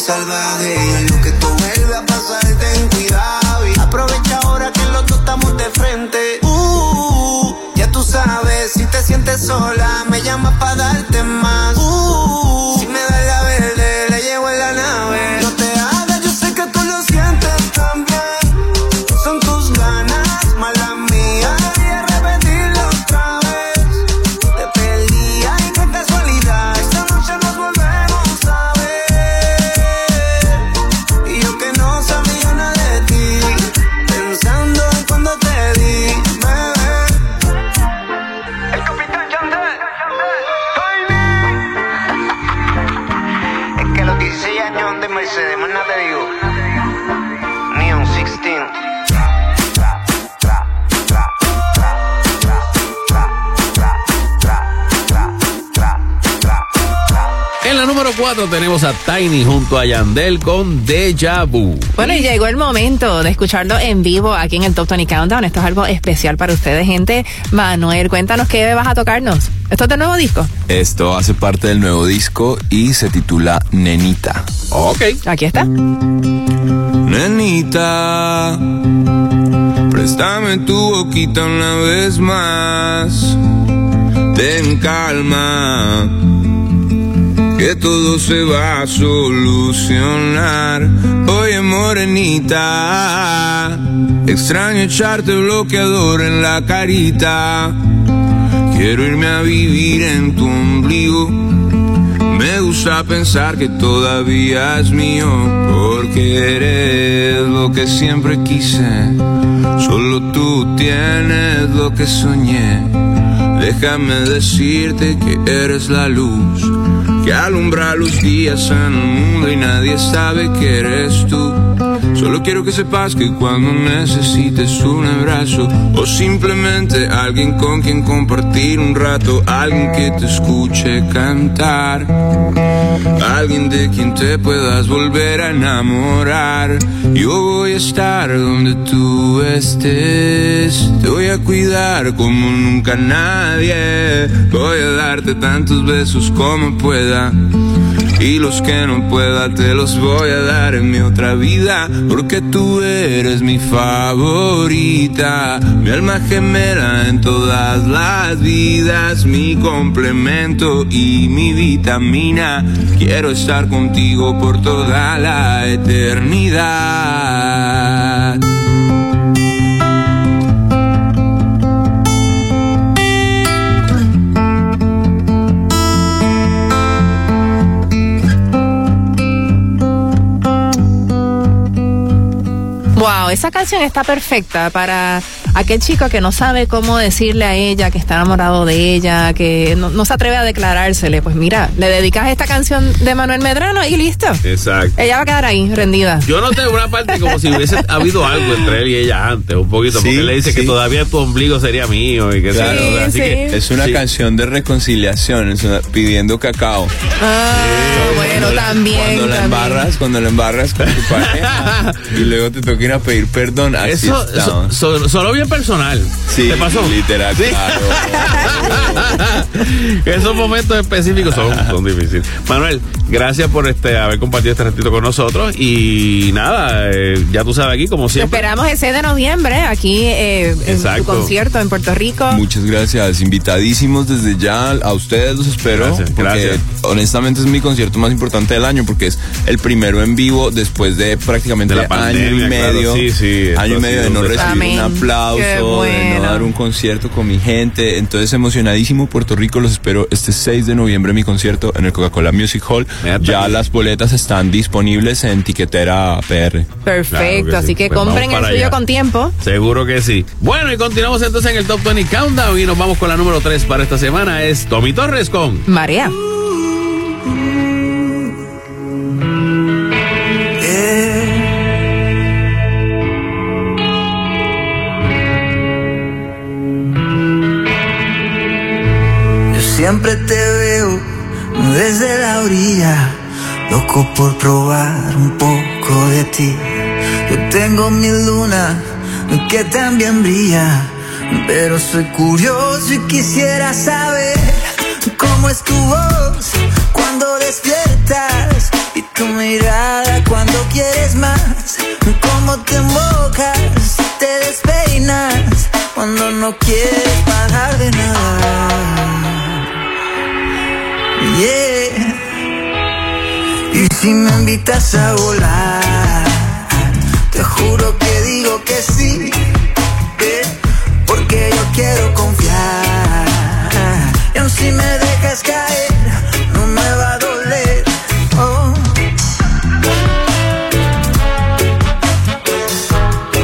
Salvaje, y en lo que tú vuelves a pasar ten cuidado y aprovecha ahora que los dos estamos de frente. Ya tú sabes, si te sientes sola, me llamas para darte más. Si me das la verde, la llevo en la nave. No te hagas, yo sé que tú lo sientes también. Son tus ganas, malas mías. Quería repetirlo otra vez. Te perdí, ay, qué casualidad. Esta noche nos volvemos a ver. Cuando te di, bebé. El capitán Yandel. 4 tenemos a Tiny junto a Yandel con Deja Vu. Bueno, y llegó el momento de escucharlo en vivo aquí en el Top 20 Countdown. Esto es algo especial para ustedes, gente. Manuel, cuéntanos qué vas a tocarnos. ¿Esto es del nuevo disco? Esto hace parte del nuevo disco y se titula Nenita. Ok. Aquí está. Nenita, préstame tu boquita una vez más. Ten calma, que todo se va a solucionar. Oye, morenita, extraño echarte bloqueador en la carita. Quiero irme a vivir en tu ombligo. Me gusta pensar que todavía es mío, porque eres lo que siempre quise. Solo tú tienes lo que soñé. Déjame decirte que eres la luz que alumbra los días en el mundo y nadie sabe que eres tú. Solo quiero que sepas que cuando necesites un abrazo o simplemente alguien con quien compartir un rato, alguien que te escuche cantar, alguien de quien te puedas volver a enamorar. Yo voy a estar donde tú estés, te voy a cuidar como nunca nadie. Voy a darte tantos besos como pueda, y los que no pueda te los voy a dar en mi otra vida, porque tú eres mi favorita, mi alma gemela en todas las vidas, mi complemento y mi vitamina. Quiero estar contigo por toda la eternidad. Wow, esa canción está perfecta para aquel chico que no sabe cómo decirle a ella que está enamorado de ella, que no se atreve a declarársele. Pues mira, le dedicas esta canción de Manuel Medrano y listo. Exacto. Ella va a quedar ahí, rendida. Yo noté una parte como si hubiese habido algo entre él y ella antes, un poquito, porque él le dice que todavía tu ombligo sería mío y que claro, o sea, así que es una canción de reconciliación, es una, pidiendo cacao. Ah, sí, bueno, también. Cuando la embarras con tu pareja y luego te toca ir a pedir perdón. Así eso solo bien personal. Sí, ¿te pasó? Literal, ¿sí? Claro. Esos momentos específicos son difíciles. Manuel, gracias por haber compartido este ratito con nosotros. Y nada, ya tú sabes, aquí como siempre te esperamos el 6 de noviembre aquí en tu concierto en Puerto Rico. Muchas gracias, invitadísimos desde ya. A ustedes los espero. Gracias. Honestamente es mi concierto más importante del año, porque es el primero en vivo después de prácticamente la pandemia, año y medio de no recibir un aplauso, de no dar un concierto con mi gente. Entonces, emocionadísimo, Puerto Rico, los espero este 6 de noviembre mi concierto en el Coca-Cola Music Hall. Ya las boletas están disponibles en Tiquetera PR. Perfecto, claro, así que pues compren el suyo con tiempo. Seguro que sí. Bueno, y continuamos entonces en el Top 20 Countdown y nos vamos con la número 3 para esta semana. Es Tommy Torres con Marea. Siempre te veo desde la orilla, loco por probar un poco de ti. Yo tengo mi luna que también brilla, pero soy curioso y quisiera saber cómo es tu voz cuando despiertas y tu mirada cuando quieres más. Cómo te mocas, te despeinas cuando no quieres parar de nada. Yeah. Y si me invitas a volar, te juro que digo que sí, porque yo quiero confiar. Y aun si me dejas caer, no me va a doler. Oh.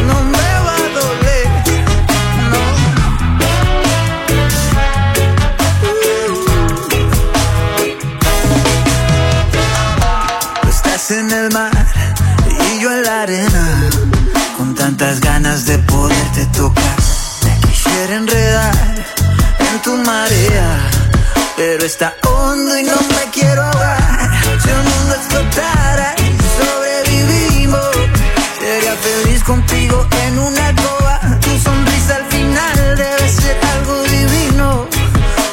No me va a doler, no. En el mar y yo en la arena, con tantas ganas de poderte tocar. Me quisiera enredar en tu marea, pero está hondo y no me quiero ahogar. explotara y sobrevivimos. Sería feliz contigo en una alcoba. Tu sonrisa al final debe ser algo divino.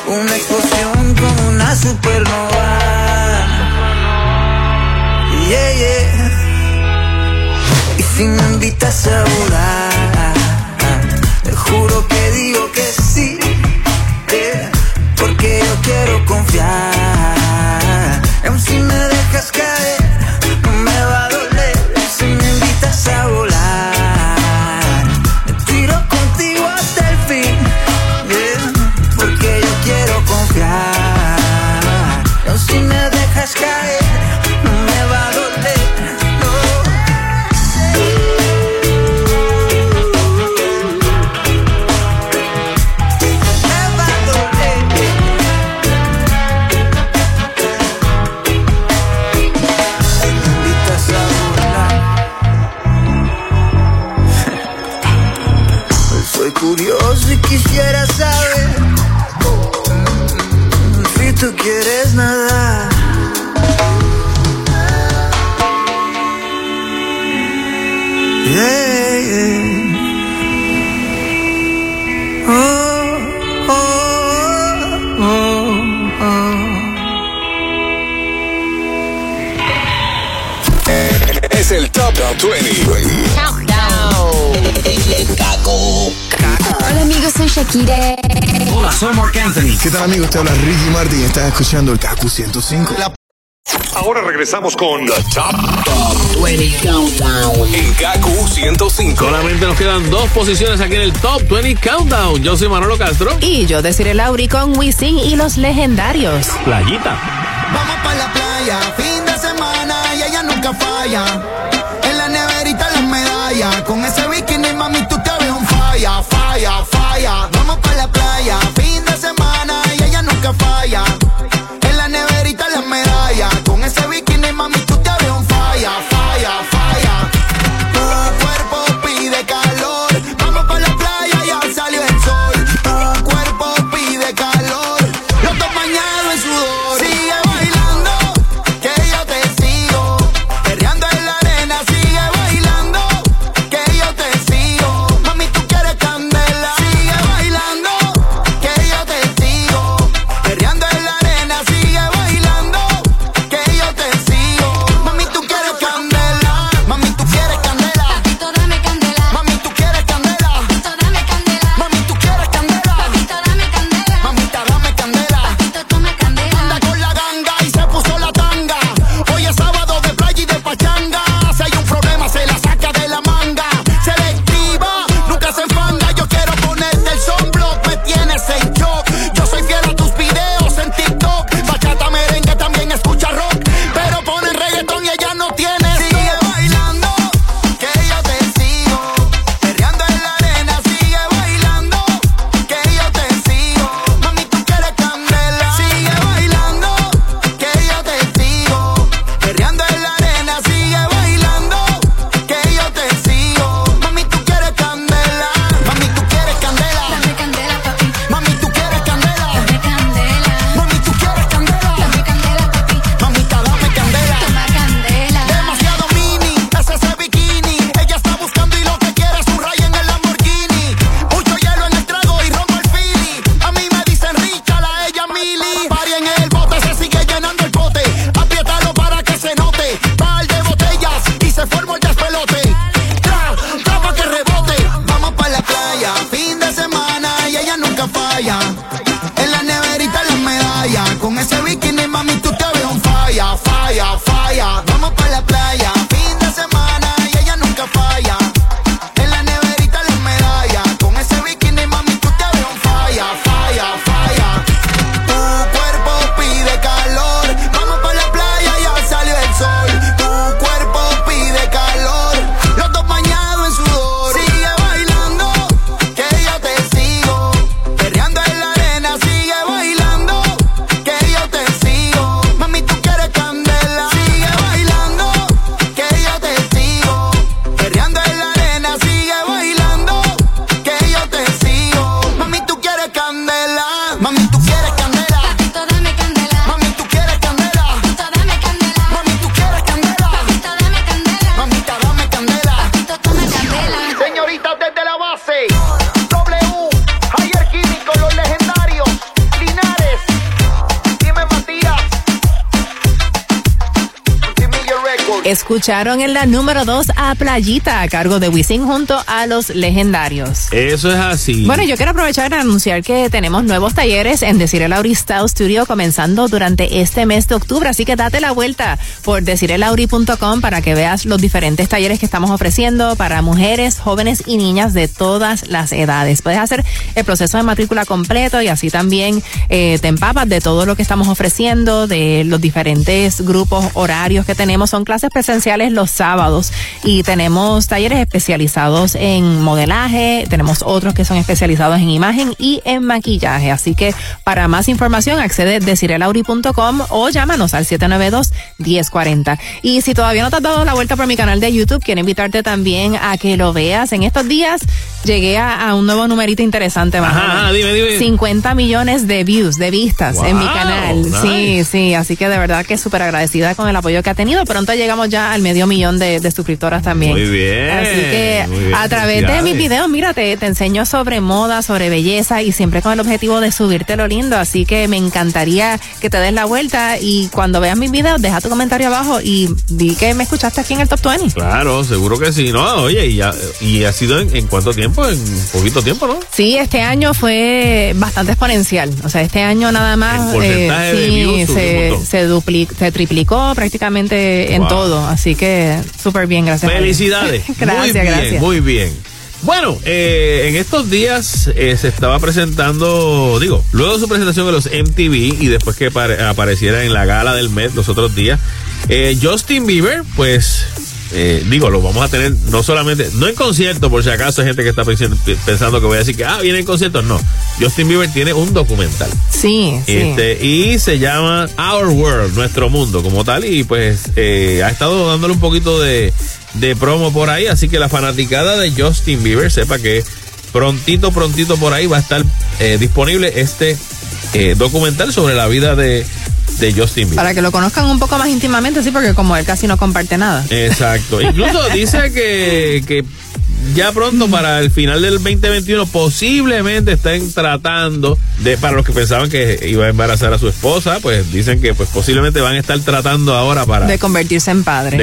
Una explosión como una supernova. Yeah, yeah. Y si me invitas a volar, te juro que digo que sí, porque yo quiero confiar. Aun si me dejas caer, no me va a doler. Si me invitas a volar, me tiro contigo hasta el fin, yeah, porque yo quiero confiar. Aun si me dejas caer, no me va a doler. Quisiera saber si tú quieres nadar. Yeah, yeah. Oh, oh, oh, oh, oh. Es el Top 20 Kaku. Hola amigos, soy Shakira. Hola, soy Marc Anthony. ¿Qué tal amigos? Te habla Ricky Martin. Estás escuchando el Kaku 105. Ahora regresamos con The Top 20 Countdown en Kaku 105. Solamente nos quedan dos posiciones aquí en el Top 20 Countdown. Yo soy Manolo Castro. Y yo Desirée Lauri con Wisin y los legendarios. Playita. Vamos para la playa, fin de semana y ella nunca falla. En la neverita las medallas, con ese bikini mami tú te ves un falla, falla, falla. Vamos pa' la playa, fin de semana y ella nunca falla. En la neverita las medallas, con ese bikini mami tú te ves un falla, falla, falla. Tu cuerpo pide calor, vamos pa' la playa, ya salió el sol. Tu cuerpo pide calor, los dos bañados en sudor. Sigue bailando, que yo te sigo, perreando en la arena. Sigue bailando, que yo te sigo. Escucharon en la número 2 a Playita, a cargo de Wisin junto a Los Legendarios. Eso es así. Bueno, yo quiero aprovechar para anunciar que tenemos nuevos talleres en Desirée Lauri Style Studio comenzando durante este mes de octubre, así que date la vuelta por DesiréeLauri.com para que veas los diferentes talleres que estamos ofreciendo para mujeres, jóvenes y niñas de todas las edades. Puedes hacer el proceso de matrícula completo y así también te empapas de todo lo que estamos ofreciendo, de los diferentes grupos horarios que tenemos. Son clases presenciales los sábados y tenemos talleres especializados en modelaje, tenemos otros que son especializados en imagen y en maquillaje, así que para más información accede a DesiréeLauri.com o llámanos al 792-1040. Y si todavía no te has dado la vuelta por mi canal de YouTube, quiero invitarte también a que lo veas. En estos días llegué a un nuevo numerito interesante, Manuel. Ajá, dime. 50 millones de views, de vistas, wow, en mi canal. Nice. Sí, así que de verdad que súper agradecida con el apoyo que ha tenido. Pronto llegamos ya al medio millón de suscriptoras también. Muy bien. Así que bien, a través de mis videos, mira, te enseño sobre moda, sobre belleza y siempre con el objetivo de subirte lo lindo. Así que me encantaría que te des la vuelta y cuando veas mis videos, deja tu comentario abajo y di que me escuchaste aquí en el Top 20. Claro, seguro que sí. No, oye, y ha sido en cuánto tiempo. En poquito tiempo, ¿no? Sí, este año fue bastante exponencial. O sea, este año nada más se triplicó prácticamente en todo. Así que súper bien, gracias. Felicidades. Gracias. Muy bien. Bueno, en estos días se estaba presentando, luego de su presentación en los MTV y después que apareciera en la gala del Met los otros días, Justin Bieber, pues... lo vamos a tener no solamente, no en concierto, por si acaso hay gente que está pensando que voy a decir que viene en concierto, no. Justin Bieber tiene un documental. Sí, sí. Y se llama Our World, Nuestro Mundo, como tal, y pues ha estado dándole un poquito de promo por ahí, así que la fanaticada de Justin Bieber sepa que prontito por ahí va a estar disponible este documental sobre la vida de Justin Bieber. Para que lo conozcan un poco más íntimamente, sí, porque como él casi no comparte nada. Exacto. Incluso dice que ya pronto, para el final del 2021, posiblemente estén tratando para los que pensaban que iba a embarazar a su esposa, pues dicen que pues posiblemente van a estar tratando ahora de convertirse en padre.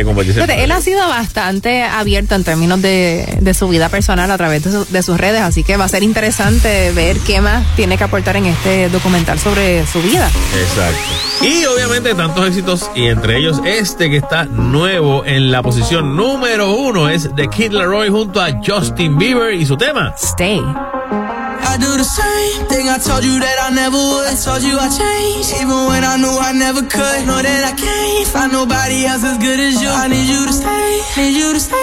Él ha sido bastante abierto en términos de su vida personal a través de sus redes, así que va a ser interesante ver qué más tiene que aportar en este documental sobre su vida. Exacto. Y obviamente tantos éxitos, y entre ellos este que está nuevo en la posición número 1 es The Kid Laroi junto a Justin Bieber y su tema Stay. I do the same thing I told you that I never would. I told you I changed, even when I knew I never could. Know that I can't find nobody else as good as you. I need you to stay, need you to stay.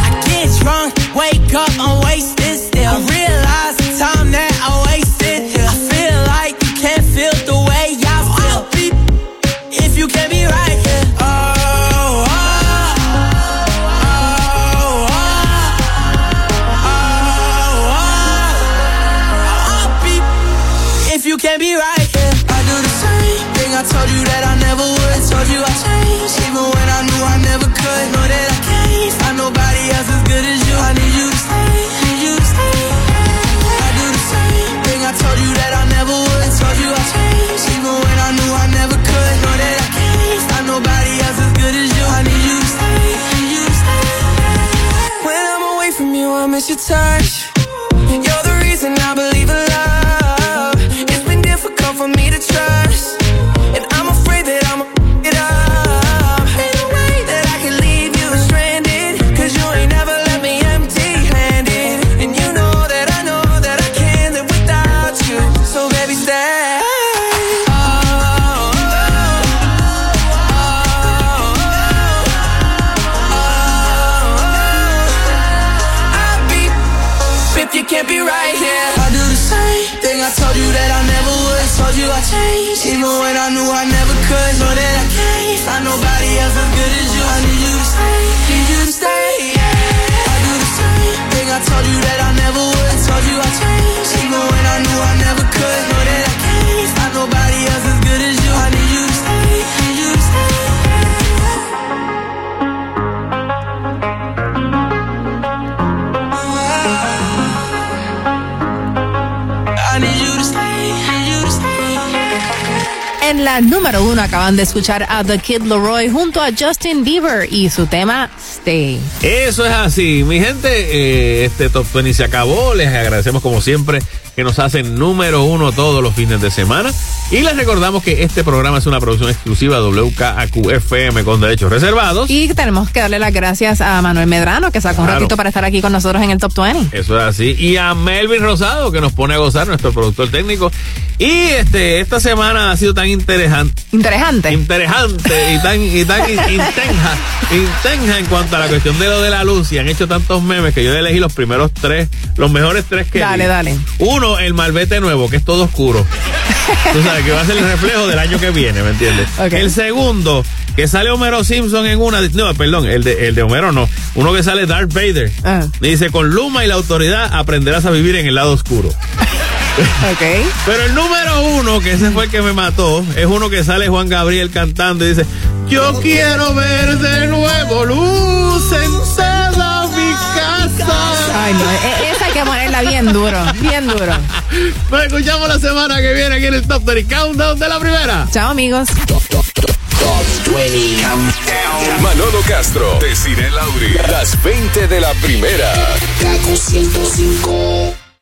I get drunk, wake up, I'm wasted still. I realize the time that I wasted. I feel like you can't feel the way I feel. I'll be if you can't be right here. Can't be right, yeah. I do the same thing I told you that I never would. I told you I changed, even when I knew I never could. Know that I can't find nobody else as good as you. I need you to stay, need you to stay. I do the same thing I told you that I never would. I told you I changed, even when I knew I never could. Know that I can't find nobody else as good as you. I need you to stay, need you to stay. When I'm away from you, I miss your touch. You're the reason I believe in love. For me to trust, and I'm afraid that I'ma f*** it up. Ain't no way that I can leave you stranded, cause you ain't never left me empty-handed. And you know that I can't live without you. So baby, stay. Oh, oh, oh. I'll be if you can't be right here. I do the same thing I told you that I never would. Told you I changed, even when I knew I never could. Know that I can't find nobody else as good as you. I need you to stay, need you to stay. I do the same thing I told you that I never would. Told you I changed, even when I knew I never could. Know that I can't find nobody else as good as you. I need you to stay, need you to stay. En en la número 1 acaban de escuchar a The Kid Laroi junto a Justin Bieber y su tema Stay. Eso es así, mi gente. Este Top 20 se acabó. Les agradecemos como siempre que nos hacen número 1 todos los fines de semana. Y les recordamos que este programa es una producción exclusiva de WKAQ-FM con derechos reservados. Y tenemos que darle las gracias a Manuel Medrano, que sacó un ratito para estar aquí con nosotros en el Top 20. Eso es así. Y a Melvin Rosado, que nos pone a gozar, nuestro productor técnico. Y esta semana ha sido tan interesante y tan intensa en cuanto a la cuestión de lo de la luz, y han hecho tantos memes que yo elegí los mejores tres que dale. Uno, el malvete nuevo, que es todo oscuro. Tú sabes que va a ser el reflejo del año que viene, ¿me entiendes? Okay. El segundo, que sale Homero Simpson en una... No, perdón, el de Homero no. Uno que sale Darth Vader. Uh-huh. Dice, con Luma y la autoridad aprenderás a vivir en el lado oscuro. Okay. Pero el número 1, que ese fue el que me mató, es uno que sale Juan Gabriel cantando y dice, yo quiero ver de nuevo luz en toda mi casa. Ay, no, esa hay que ponerla bien duro, bien duro. Nos escuchamos la semana que viene aquí en el Top 20 Countdown de la primera. Chao, amigos. Top 20 Countdown. Manolo Castro, Desirée Lauri, las 20 de la primera. Kaku 105.